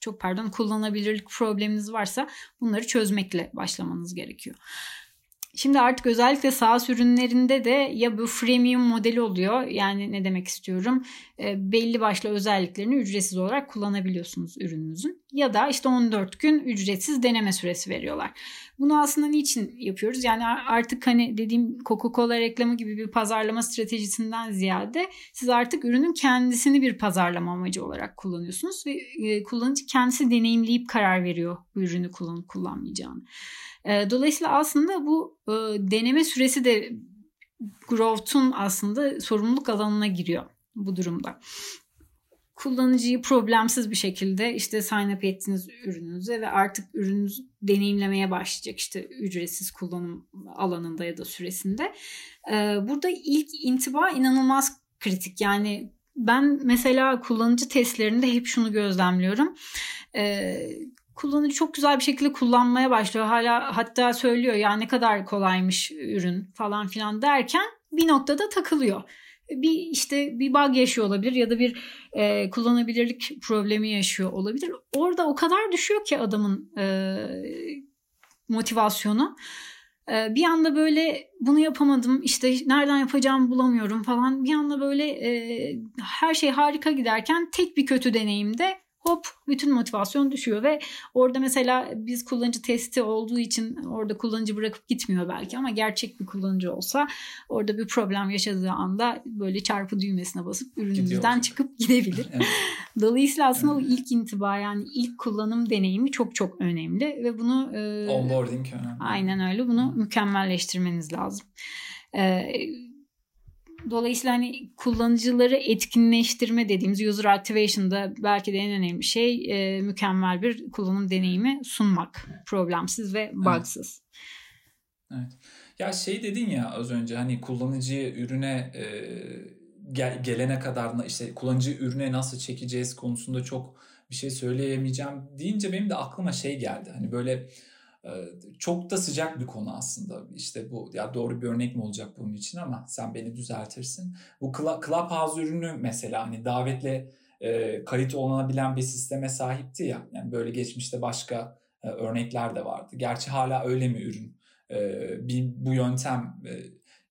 çok pardon kullanılabilirlik probleminiz varsa bunları çözmekle başlamanız gerekiyor. Şimdi artık özellikle SaaS ürünlerinde de ya bu freemium modeli oluyor. Yani ne demek istiyorum? E, belli başlı özelliklerini ücretsiz olarak kullanabiliyorsunuz ürününüzün. Ya da işte on dört gün ücretsiz deneme süresi veriyorlar. Bunu aslında niçin yapıyoruz? Yani artık hani dediğim Coca-Cola reklamı gibi bir pazarlama stratejisinden ziyade siz artık ürünün kendisini bir pazarlama amacı olarak kullanıyorsunuz. Ve e, kullanıcı kendisi deneyimleyip karar veriyor bu ürünü kullanıp kullanmayacağını. E, dolayısıyla aslında bu e, deneme süresi de growth'un aslında sorumluluk alanına giriyor bu durumda. Kullanıcıyı problemsiz bir şekilde işte sign up ettiğiniz ürününüze ve artık ürününüzü deneyimlemeye başlayacak, işte ücretsiz kullanım alanında ya da süresinde. Ee, burada ilk intiba inanılmaz kritik. Yani ben mesela kullanıcı testlerinde hep şunu gözlemliyorum. Ee, kullanıcı çok güzel bir şekilde kullanmaya başlıyor. Hala hatta söylüyor ya ne kadar kolaymış ürün falan filan derken bir noktada takılıyor. Bir işte bir bug yaşıyor olabilir ya da bir e, kullanılabilirlik problemi yaşıyor olabilir. Orada o kadar düşüyor ki adamın e, motivasyonu. E, bir anda böyle bunu yapamadım, işte nereden yapacağımı bulamıyorum falan. Bir anda böyle e, her şey harika giderken tek bir kötü deneyimde hop bütün motivasyon düşüyor ve orada mesela biz kullanıcı testi olduğu için orada kullanıcı bırakıp gitmiyor belki, ama gerçek bir kullanıcı olsa orada bir problem yaşadığı anda böyle çarpı düğmesine basıp ürünümüzden çıkıp gidebilir. Evet. Dolayısıyla aslında evet. O ilk intiba, yani ilk kullanım deneyimi çok çok önemli ve bunu e, onboarding önemli. Aynen öyle, bunu mükemmelleştirmeniz lazım. E, Dolayısıyla hani kullanıcıları etkinleştirme dediğimiz user activation'da belki de en önemli şey e, mükemmel bir kullanım deneyimi sunmak. Problemsiz ve bugsız. Evet. Evet. Ya şey dedin ya az önce, hani kullanıcıyı ürüne e, gel, gelene kadar işte kullanıcıyı ürüne nasıl çekeceğiz konusunda çok bir şey söyleyemeyeceğim deyince benim de aklıma şey geldi. Hani böyle çok da sıcak bir konu aslında. İşte bu ya doğru bir örnek mi olacak bunun için, ama sen beni düzeltirsin. Bu Clubhouse ürünü mesela hani davetle e, kayıt olunabilen bir sisteme sahipti ya. Yani böyle geçmişte başka e, örnekler de vardı. Gerçi hala öyle mi ürün? E, bir, bu yöntem e,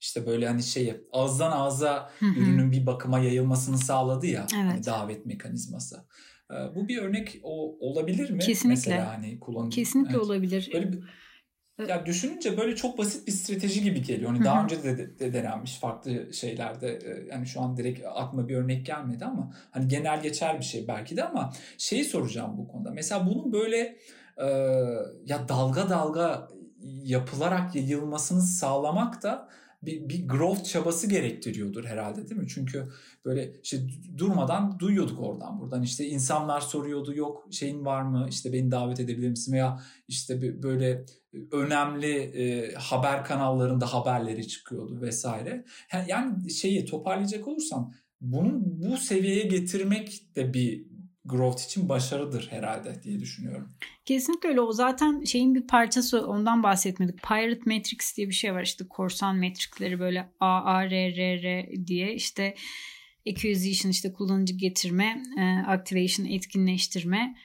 işte böyle hani şey ağızdan ağza ürünün bir bakıma yayılmasını sağladı ya. Evet. Hani davet mekanizması. Bu bir örnek o, olabilir mi? Kesinlikle. Mesela hani kullanım. Kesinlikle evet. Olabilir. Böyle bir, ya düşününce böyle çok basit bir strateji gibi geliyor. Hani daha önce de, de, de denenmiş farklı şeylerde. Yani şu an direkt aklıma bir örnek gelmedi ama hani genel geçer bir şey belki de, ama şeyi soracağım bu konuda. Mesela bunun böyle e, ya dalga dalga yapılarak yayılmasını sağlamak da Bir, bir growth çabası gerektiriyordur herhalde, değil mi? Çünkü böyle işte durmadan duyuyorduk oradan buradan, işte insanlar soruyordu, yok şeyin var mı, işte beni davet edebilir misin, veya işte böyle önemli e, haber kanallarında haberleri çıkıyordu vesaire. Yani şeyi toparlayacak olursam, bunu bu seviyeye getirmek de bir growth için başarıdır herhalde diye düşünüyorum. Kesinlikle öyle. O zaten şeyin bir parçası, ondan bahsetmedik. Pirate Matrix diye bir şey var, işte korsan metrikleri böyle A A R R R diye, işte acquisition, işte kullanıcı getirme, activation, etkinleştirme,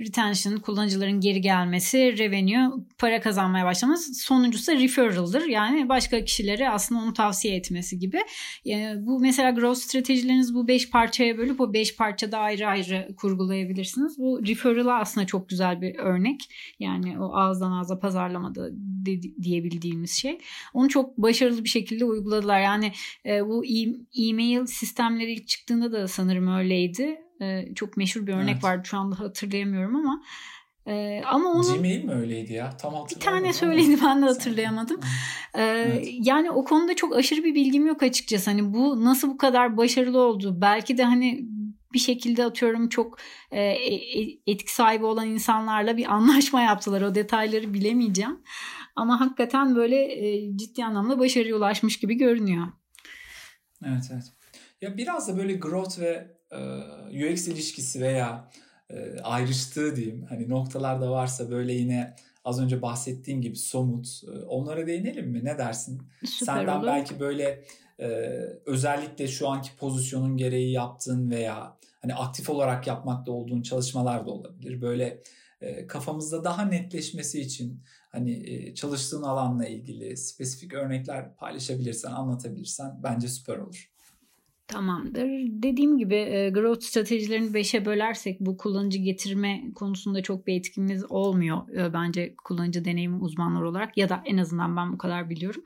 retention, kullanıcıların geri gelmesi, revenue, para kazanmaya başlaması. Sonuncusu referral'dır. Yani başka kişilere aslında onu tavsiye etmesi gibi. Yani bu mesela growth stratejileriniz bu beş parçaya bölüp o beş parçada ayrı ayrı kurgulayabilirsiniz. Bu referral'a aslında çok güzel bir örnek. Yani o ağızdan ağza pazarlamada de- diyebildiğimiz şey. Onu çok başarılı bir şekilde uyguladılar. Yani e, bu e- e-mail sistemleri ilk çıktığında da sanırım öyleydi. Çok meşhur bir örnek evet. vardı. Şu anda hatırlayamıyorum ama. Ee, ama onun Gmail mi öyleydi ya? Tam hatırlayamadım. Bir tane söyleydi ben de hatırlayamadım. Ee, evet. Yani o konuda çok aşırı bir bilgim yok açıkçası. Hani bu nasıl bu kadar başarılı oldu? Belki de hani bir şekilde atıyorum çok e, etki sahibi olan insanlarla bir anlaşma yaptılar. O detayları bilemeyeceğim. Ama hakikaten böyle e, ciddi anlamda başarıya ulaşmış gibi görünüyor. Evet evet. Ya biraz da böyle growth ve U X ilişkisi veya ayrıştığı diyeyim hani noktalarda varsa böyle yine az önce bahsettiğim gibi somut onlara değinelim mi? Ne dersin? Süper Senden olur. Belki böyle özellikle şu anki pozisyonun gereği yaptığın veya hani aktif olarak yapmakta olduğun çalışmalar da olabilir. Böyle kafamızda daha netleşmesi için hani çalıştığın alanla ilgili spesifik örnekler paylaşabilirsen, anlatabilirsen bence süper olur. Tamamdır. Dediğim gibi growth stratejilerini beşe bölersek bu kullanıcı getirme konusunda çok bir etkimiz olmuyor bence kullanıcı deneyimi uzmanları olarak ya da en azından ben bu kadar biliyorum.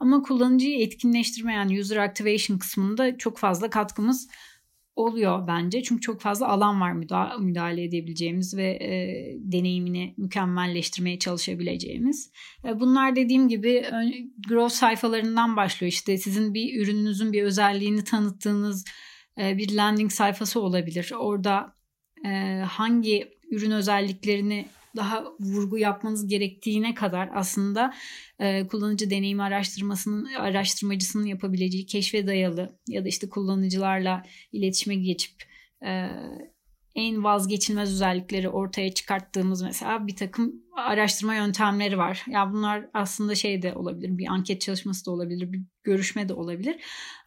Ama kullanıcıyı etkinleştirme yani user activation kısmında çok fazla katkımız oluyor bence. Çünkü çok fazla alan var müdahale edebileceğimiz ve e, deneyimini mükemmelleştirmeye çalışabileceğimiz. E, bunlar dediğim gibi growth sayfalarından başlıyor. İşte sizin bir ürününüzün bir özelliğini tanıttığınız e, bir landing sayfası olabilir. Orada e, hangi ürün özelliklerini daha vurgu yapmanız gerektiğine kadar aslında e, kullanıcı deneyimi araştırmasının araştırmacısının yapabileceği keşfe dayalı ya da işte kullanıcılarla iletişime geçip e, en vazgeçilmez özellikleri ortaya çıkarttığımız mesela bir takım araştırma yöntemleri var. Ya bunlar aslında şey de olabilir, bir anket çalışması da olabilir, bir görüşme de olabilir.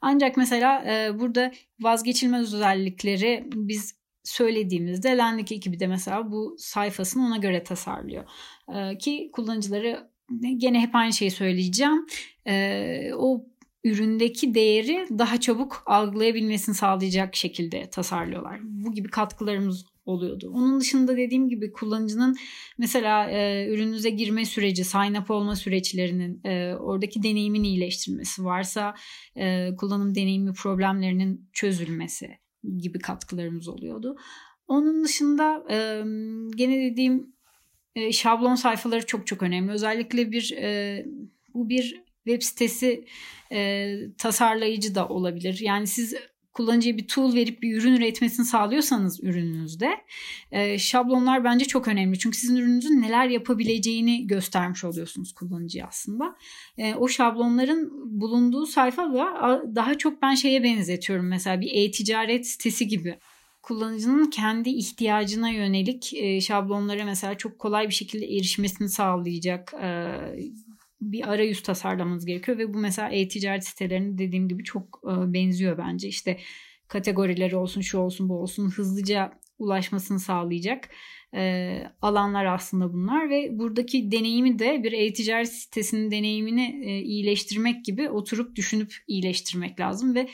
Ancak mesela e, burada vazgeçilmez özellikleri biz söylediğimizde Landing ekibi de mesela bu sayfasını ona göre tasarlıyor. Ee, ki kullanıcıları gene hep aynı şeyi söyleyeceğim. Ee, o üründeki değeri daha çabuk algılayabilmesini sağlayacak şekilde tasarlıyorlar. Bu gibi katkılarımız oluyordu. Onun dışında dediğim gibi kullanıcının mesela e, ürününüze girme süreci, sign up olma süreçlerinin e, oradaki deneyimin iyileştirilmesi varsa e, kullanım deneyimi problemlerinin çözülmesi gibi katkılarımız oluyordu. Onun dışında e, gene dediğim e, şablon sayfaları çok çok önemli. Özellikle bir e, bu bir web sitesi e, tasarlayıcı da olabilir. Yani siz kullanıcıya bir tool verip bir ürün üretmesini sağlıyorsanız ürününüzde e, şablonlar bence çok önemli. Çünkü sizin ürününüzün neler yapabileceğini göstermiş oluyorsunuz kullanıcıya aslında. E, o şablonların bulunduğu sayfa da daha çok ben şeye benzetiyorum. Mesela bir e-ticaret sitesi gibi. Kullanıcının kendi ihtiyacına yönelik e, şablonlara mesela çok kolay bir şekilde erişmesini sağlayacak e, bir arayüz tasarlamanız gerekiyor ve bu mesela e-ticaret sitelerine dediğim gibi çok benziyor bence. İşte kategorileri olsun, şu olsun, bu olsun hızlıca ulaşmasını sağlayacak alanlar aslında bunlar ve buradaki deneyimi de bir e-ticaret sitesinin deneyimini iyileştirmek gibi oturup düşünüp iyileştirmek lazım ve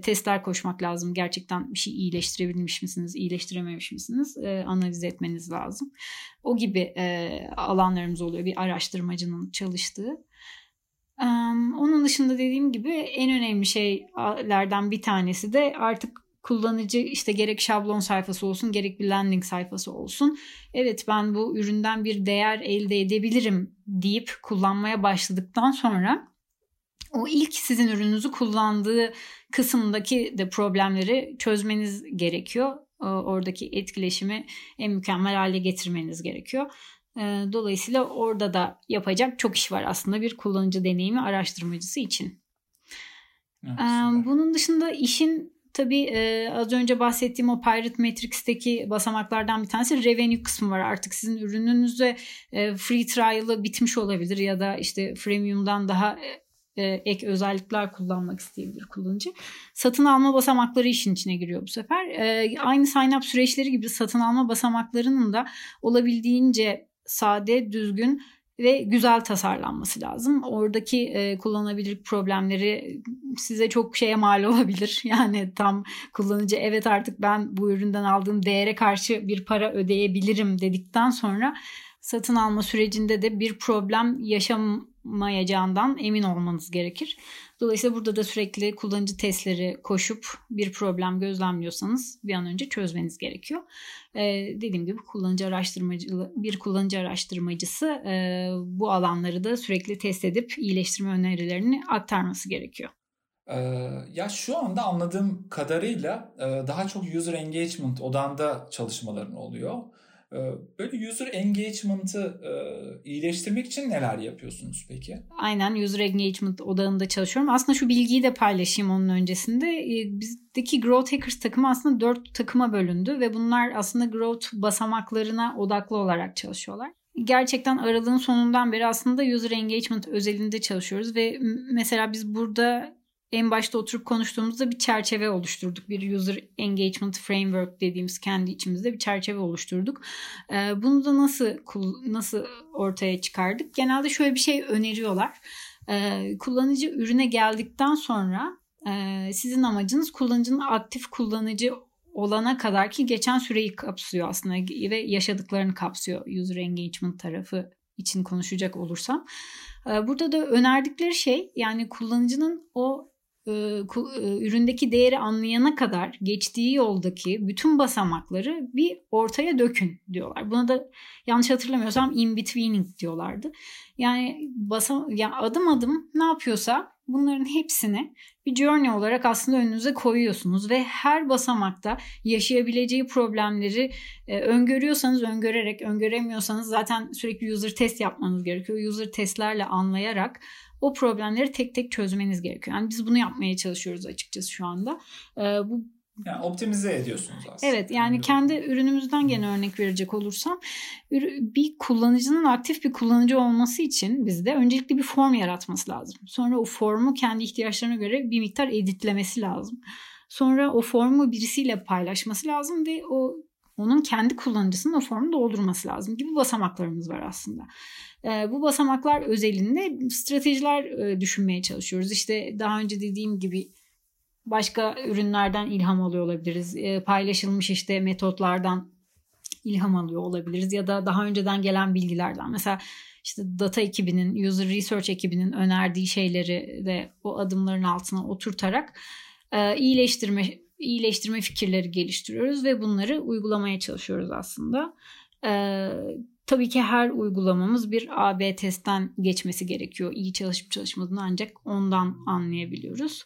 testler koşmak lazım. Gerçekten bir şey iyileştirebilmiş misiniz, iyileştirememiş misiniz? E, analiz etmeniz lazım. O gibi e, alanlarımız oluyor bir araştırmacının çalıştığı. E, onun dışında dediğim gibi en önemli şeylerden bir tanesi de artık kullanıcı işte gerek şablon sayfası olsun, gerek bir landing sayfası olsun. Evet ben bu üründen bir değer elde edebilirim deyip kullanmaya başladıktan sonra o ilk sizin ürününüzü kullandığı kısımdaki de problemleri çözmeniz gerekiyor. Oradaki etkileşimi en mükemmel hale getirmeniz gerekiyor. Dolayısıyla orada da yapacak çok iş var aslında bir kullanıcı deneyimi araştırmacısı için. Evet, bunun dışında işin tabii az önce bahsettiğim o Pirate Matrix'teki basamaklardan bir tanesi revenue kısmı var. Artık sizin ürününüzde free trial'ı bitmiş olabilir ya da işte freemium'dan daha ek özellikler kullanmak isteyebilir kullanıcı. Satın alma basamakları işin içine giriyor bu sefer. E, aynı sign up süreçleri gibi satın alma basamaklarının da olabildiğince sade, düzgün ve güzel tasarlanması lazım. Oradaki e, kullanılabilir problemleri size çok şeye mal olabilir. Yani tam kullanıcı evet artık ben bu üründen aldığım değere karşı bir para ödeyebilirim dedikten sonra satın alma sürecinde de bir problem yaşamayacağından emin olmanız gerekir. Dolayısıyla burada da sürekli kullanıcı testleri koşup bir problem gözlemliyorsanız bir an önce çözmeniz gerekiyor. Ee, dediğim gibi kullanıcı araştırmacı, bir kullanıcı araştırmacısı e, bu alanları da sürekli test edip iyileştirme önerilerini aktarması gerekiyor. Ee, ya şu anda anladığım kadarıyla e, daha çok user engagement odanda çalışmaların oluyor. Böyle user engagement'ı iyileştirmek için neler yapıyorsunuz peki? Aynen, user engagement odağında çalışıyorum. Aslında şu bilgiyi de paylaşayım onun öncesinde. Bizdeki Growth Hackers takımı aslında dört takıma bölündü ve bunlar aslında growth basamaklarına odaklı olarak çalışıyorlar. Gerçekten aralığın sonundan beri aslında user engagement özelinde çalışıyoruz ve mesela biz burada en başta oturup konuştuğumuzda bir çerçeve oluşturduk. Bir user engagement framework dediğimiz kendi içimizde bir çerçeve oluşturduk. Bunu da nasıl nasıl ortaya çıkardık? Genelde şöyle bir şey öneriyorlar. Kullanıcı ürüne geldikten sonra sizin amacınız kullanıcının aktif kullanıcı olana kadar ki geçen süreyi kapsıyor aslında ve yaşadıklarını kapsıyor user engagement tarafı için konuşacak olursam. Burada da önerdikleri şey, yani kullanıcının o üründeki değeri anlayana kadar geçtiği yoldaki bütün basamakları bir ortaya dökün diyorlar. Buna da yanlış hatırlamıyorsam in betweening diyorlardı. Yani basam yani adım adım ne yapıyorsa bunların hepsini bir journey olarak aslında önünüze koyuyorsunuz ve her basamakta yaşayabileceği problemleri e, öngörüyorsanız öngörerek, öngöremiyorsanız zaten sürekli user test yapmanız gerekiyor. User testlerle anlayarak o problemleri tek tek çözmeniz gerekiyor. Yani biz bunu yapmaya çalışıyoruz açıkçası şu anda. E, bu Yani optimize ediyorsunuz aslında. Evet, yani kendi ürünümüzden gene örnek verecek olursam, bir kullanıcının aktif bir kullanıcı olması için bizde öncelikle bir form yaratması lazım. Sonra o formu kendi ihtiyaçlarına göre bir miktar editlemesi lazım. Sonra o formu birisiyle paylaşması lazım ve o onun kendi kullanıcısının o formu doldurması lazım gibi basamaklarımız var aslında. E, bu basamaklar özelinde stratejiler e, düşünmeye çalışıyoruz. İşte daha önce dediğim gibi başka ürünlerden ilham alıyor olabiliriz. E, paylaşılmış işte metotlardan ilham alıyor olabiliriz. Ya da daha önceden gelen bilgilerden. Mesela işte data ekibinin, user research ekibinin önerdiği şeyleri de o adımların altına oturtarak e, iyileştirme iyileştirme fikirleri geliştiriyoruz ve bunları uygulamaya çalışıyoruz aslında. E, tabii ki her uygulamamız bir A B testten geçmesi gerekiyor. İyi çalışıp çalışmadığını ancak ondan anlayabiliyoruz.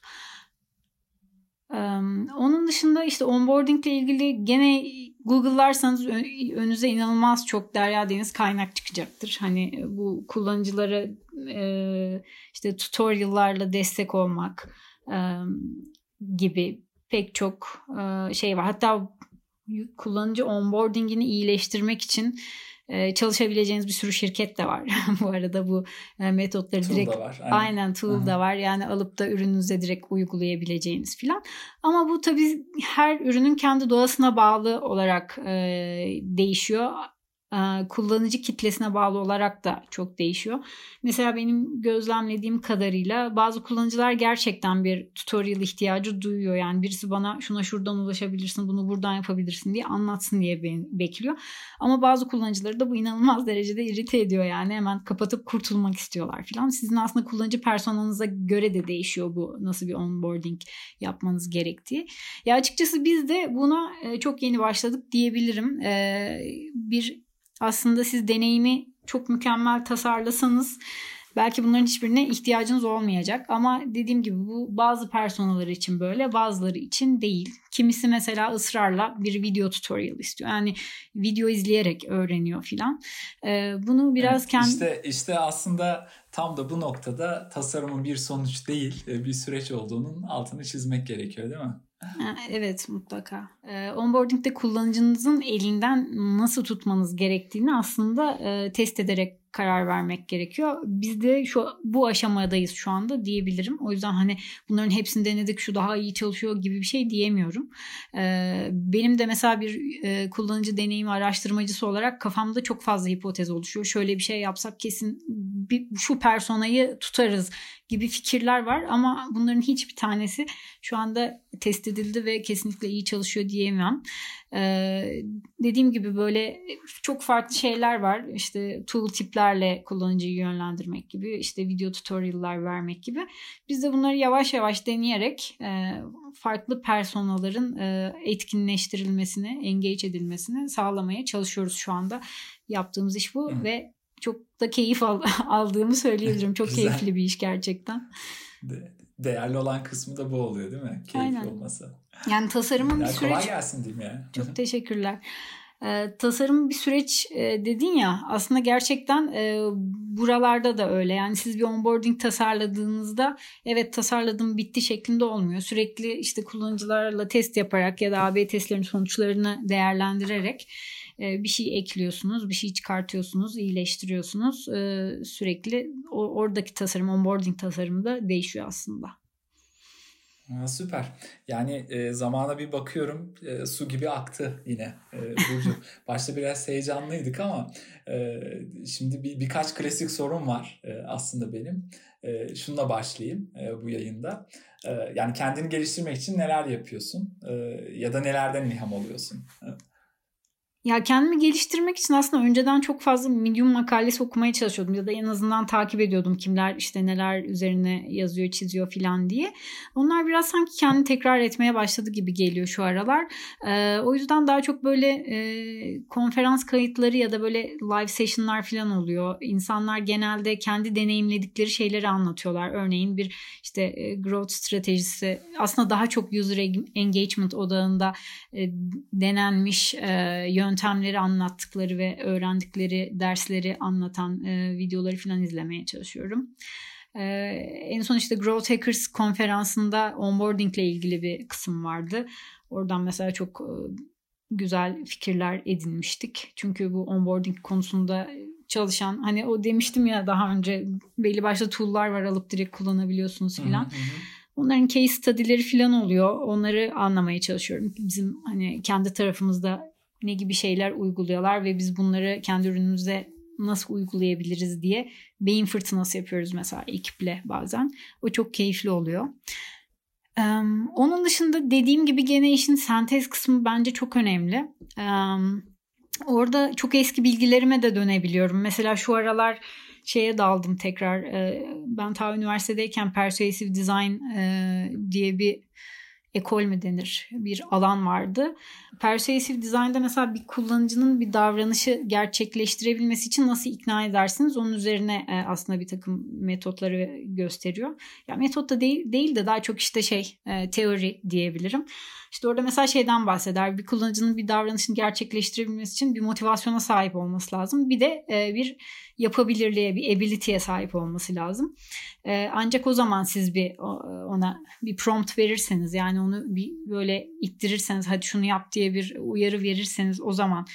Onun dışında işte onboarding ile ilgili gene Google'larsanız önünüze inanılmaz çok derya deniz kaynak çıkacaktır. Hani bu kullanıcılara işte tutorial'larla destek olmak gibi pek çok şey var. Hatta kullanıcı onboarding'ini iyileştirmek için çalışabileceğiniz bir sürü şirket de var. Bu arada bu metotları tool direkt var, aynen, aynen tool Aha. da var. Yani alıp da ürününüze direkt uygulayabileceğiniz filan. Ama bu tabii her ürünün kendi doğasına bağlı olarak e, değişiyor. E, kullanıcı kitlesine bağlı olarak da çok değişiyor. Mesela benim gözlemlediğim kadarıyla bazı kullanıcılar gerçekten bir tutorial ihtiyacı duyuyor. Yani birisi bana şuna şuradan ulaşabilirsin, bunu buradan yapabilirsin diye anlatsın diye bekliyor. Ama bazı kullanıcıları da bu inanılmaz derecede irite ediyor yani. Hemen kapatıp kurtulmak istiyorlar falan. Sizin aslında kullanıcı personanıza göre de değişiyor bu nasıl bir onboarding yapmanız gerektiği. Ya açıkçası biz de buna çok yeni başladık diyebilirim. Bir Aslında siz deneyimi çok mükemmel tasarlasanız belki bunların hiçbirine ihtiyacınız olmayacak. Ama dediğim gibi bu bazı personalar için böyle, bazıları için değil. Kimisi mesela ısrarla bir video tutorial istiyor. Yani video izleyerek öğreniyor filan. Ee, bunu biraz evet, kendi... İşte, işte aslında tam da bu noktada tasarımın bir sonuç değil, bir süreç olduğunun altını çizmek gerekiyor değil mi? Evet, mutlaka. E, onboarding'de kullanıcınızın elinden nasıl tutmanız gerektiğini aslında e, test ederek karar vermek gerekiyor. Biz de şu bu aşamadayız şu anda diyebilirim. O yüzden hani bunların hepsini denedik, şu daha iyi çalışıyor gibi bir şey diyemiyorum. Ee, benim de mesela bir e, kullanıcı deneyimi araştırmacısı olarak kafamda çok fazla hipotez oluşuyor. Şöyle bir şey yapsak kesin bir, şu personayı tutarız gibi fikirler var ama bunların hiçbir tanesi şu anda test edildi ve kesinlikle iyi çalışıyor diyemem. Ee, dediğim gibi böyle çok farklı şeyler var. İşte tool tiplerle kullanıcıyı yönlendirmek gibi, işte video tutorial'lar vermek gibi. Biz de bunları yavaş yavaş deneyerek e, farklı personaların e, etkinleştirilmesini, engage edilmesini sağlamaya çalışıyoruz şu anda. Yaptığımız iş bu Hı. ve çok da keyif al- aldığımı söyleyebilirim. Çok keyifli bir iş gerçekten. De- değerli olan kısmı da bu oluyor değil mi? Keyifli Aynen. olması. Yani tasarımın bir süreç. Kolay gelsin diyeyim yani. Çok teşekkürler. Ee, tasarım bir süreç e, dedin ya, aslında gerçekten e, buralarda da öyle. Yani siz bir onboarding tasarladığınızda evet tasarladım bitti şeklinde olmuyor. Sürekli işte kullanıcılarla test yaparak ya da A B testlerin sonuçlarını değerlendirerek bir şey ekliyorsunuz, bir şey çıkartıyorsunuz, iyileştiriyorsunuz. Sürekli oradaki tasarım, onboarding tasarımı da değişiyor aslında. Ha, süper. Yani e, zamana bir bakıyorum e, su gibi aktı yine e, Burcu. Başta biraz heyecanlıydık ama e, şimdi bir, birkaç klasik sorum var e, aslında benim. E, şununla başlayayım e, bu yayında. E, yani kendini geliştirmek için neler yapıyorsun e, ya da nelerden ilham alıyorsun? Evet. Ya kendimi geliştirmek için aslında önceden çok fazla Medium makalesi okumaya çalışıyordum ya da en azından takip ediyordum kimler işte neler üzerine yazıyor, çiziyor filan diye. Onlar biraz sanki kendini tekrar etmeye başladı gibi geliyor şu aralar. Ee, o yüzden daha çok böyle e, konferans kayıtları ya da böyle live session'lar filan oluyor. İnsanlar genelde kendi deneyimledikleri şeyleri anlatıyorlar. Örneğin bir işte e, growth stratejisi aslında daha çok user engagement odağında e, denenmiş e, yöntem yöntemleri anlattıkları ve öğrendikleri dersleri anlatan e, videoları falan izlemeye çalışıyorum. E, en son işte Growth Hackers konferansında onboarding ile ilgili bir kısım vardı. Oradan mesela çok e, güzel fikirler edinmiştik. Çünkü bu onboarding konusunda çalışan hani o demiştim ya daha önce belli başlı tool'lar var alıp direkt kullanabiliyorsunuz falan. Onların case study'leri falan oluyor. Onları anlamaya çalışıyorum. Bizim hani kendi tarafımızda ne gibi şeyler uyguluyorlar ve biz bunları kendi ürünümüze nasıl uygulayabiliriz diye beyin fırtınası yapıyoruz mesela ekiple bazen. O çok keyifli oluyor. Ee, onun dışında dediğim gibi gene işin sentez kısmı bence çok önemli. Ee, orada çok eski bilgilerime de dönebiliyorum. Mesela şu aralar şeye daldım tekrar. Ee, ben ta üniversitedeyken Persuasive Design e, diye bir ekol mü denir? Bir alan vardı. Persuasive Design'da mesela bir kullanıcının bir davranışı gerçekleştirebilmesi için nasıl ikna edersiniz? Onun üzerine aslında bir takım metotları gösteriyor. Ya metot da değil, değil de daha çok işte şey teori diyebilirim. İşte orada mesela şeyden bahseder. Bir kullanıcının bir davranışını gerçekleştirebilmesi için bir motivasyona sahip olması lazım. Bir de bir yapabilirliğe, bir ability'ye sahip olması lazım. Ancak o zaman siz bir ona bir prompt verirseniz, yani onu bir böyle ittirirseniz, hadi şunu yap diye bir uyarı verirseniz o zaman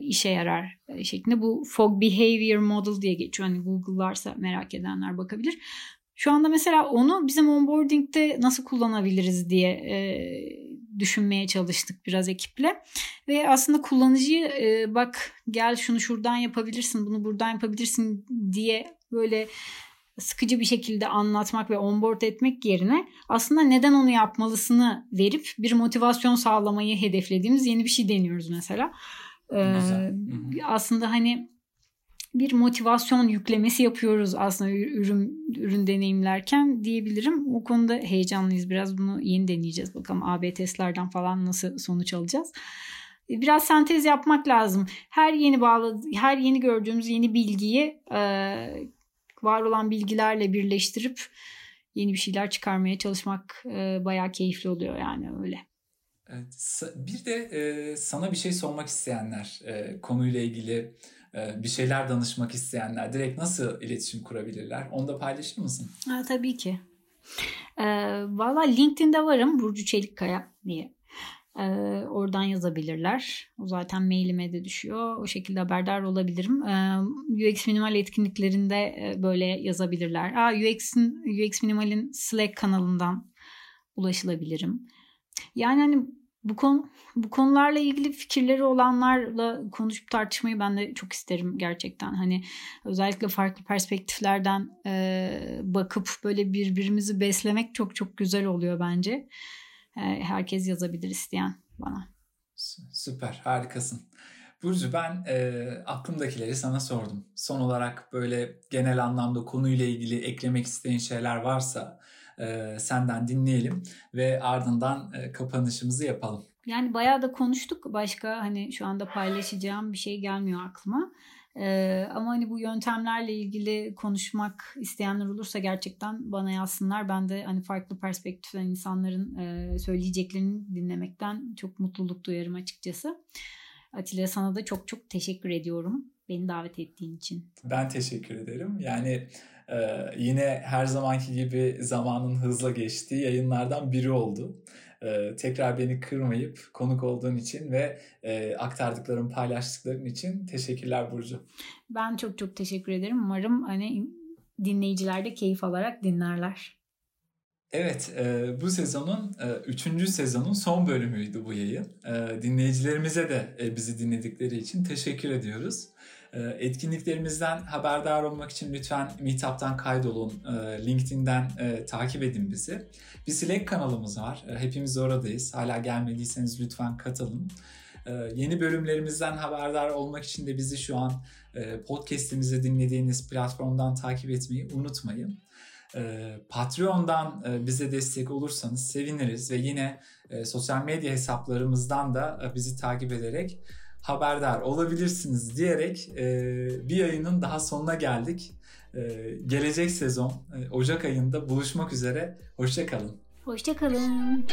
işe yarar şeklinde. Bu Fog Behavior Model diye geçiyor. Hani Google'larsa merak edenler bakabilir. Şu anda mesela onu bizim onboarding'de nasıl kullanabiliriz diye e, düşünmeye çalıştık biraz ekiple. Ve aslında kullanıcıyı e, bak gel şunu şuradan yapabilirsin, bunu buradan yapabilirsin diye böyle sıkıcı bir şekilde anlatmak ve onboard etmek yerine aslında neden onu yapmalısını verip bir motivasyon sağlamayı hedeflediğimiz yeni bir şey deniyoruz mesela. Ee, aslında hani bir motivasyon yüklemesi yapıyoruz aslında ürün, ürün deneyimlerken diyebilirim. O konuda heyecanlıyız biraz, bunu yeni deneyeceğiz. Bakalım A B testlerden falan nasıl sonuç alacağız. Biraz sentez yapmak lazım. Her yeni bağlı, her yeni gördüğümüz yeni bilgiyi var olan bilgilerle birleştirip yeni bir şeyler çıkarmaya çalışmak bayağı keyifli oluyor yani öyle. Evet, bir de sana bir şey sormak isteyenler, konuyla ilgili bir şeyler danışmak isteyenler direkt nasıl iletişim kurabilirler? Onu da paylaşır mısın? Ha, tabii ki. Ee, Valla LinkedIn'de varım. Burcu Çelikkaya diye. Ee, oradan yazabilirler. O zaten mailime de düşüyor. O şekilde haberdar olabilirim. Ee, U X Minimal etkinliklerinde böyle yazabilirler. Aa, U X'in, U X Minimal'in Slack kanalından ulaşılabilirim. Yani hani bu konu, bu konularla ilgili fikirleri olanlarla konuşup tartışmayı ben de çok isterim gerçekten. Hani özellikle farklı perspektiflerden e, bakıp böyle birbirimizi beslemek çok çok güzel oluyor bence. E, herkes yazabilir isteyen bana. Süper, harikasın. Burcu, ben e, aklımdakileri sana sordum. Son olarak böyle genel anlamda konuyla ilgili eklemek isteyen şeyler varsa E, senden dinleyelim ve ardından e, kapanışımızı yapalım. Yani bayağı da konuştuk. Başka hani şu anda paylaşacağım bir şey gelmiyor aklıma. E, ama hani bu yöntemlerle ilgili konuşmak isteyenler olursa gerçekten bana yazsınlar. Ben de hani farklı perspektiften insanların e, söyleyeceklerini dinlemekten çok mutluluk duyarım açıkçası. Atilla, sana da çok çok teşekkür ediyorum beni davet ettiğin için. Ben teşekkür ederim. Yani Ee, yine her zamanki gibi zamanın hızla geçtiği yayınlardan biri oldu. Ee, tekrar beni kırmayıp konuk olduğun için ve e, aktardıkların, paylaştıkların için teşekkürler Burcu. Ben çok çok teşekkür ederim. Umarım hani dinleyiciler de keyif alarak dinlerler. Evet, e, bu sezonun üçüncü E, sezonun son bölümüydü bu yayın. E, dinleyicilerimize de e, bizi dinledikleri için teşekkür ediyoruz. Etkinliklerimizden haberdar olmak için lütfen Meetup'tan kaydolun, LinkedIn'den takip edin bizi. Bir Slack kanalımız var, hepimiz oradayız. Hala gelmediyseniz lütfen katılın. Yeni bölümlerimizden haberdar olmak için de bizi şu an podcast'imizi dinlediğiniz platformdan takip etmeyi unutmayın. Patreon'dan bize destek olursanız seviniriz ve yine sosyal medya hesaplarımızdan da bizi takip ederek haberdar olabilirsiniz diyerek e, bir yayının daha sonuna geldik. E, gelecek sezon e, Ocak ayında buluşmak üzere. Hoşça kalın. Hoşça kalın.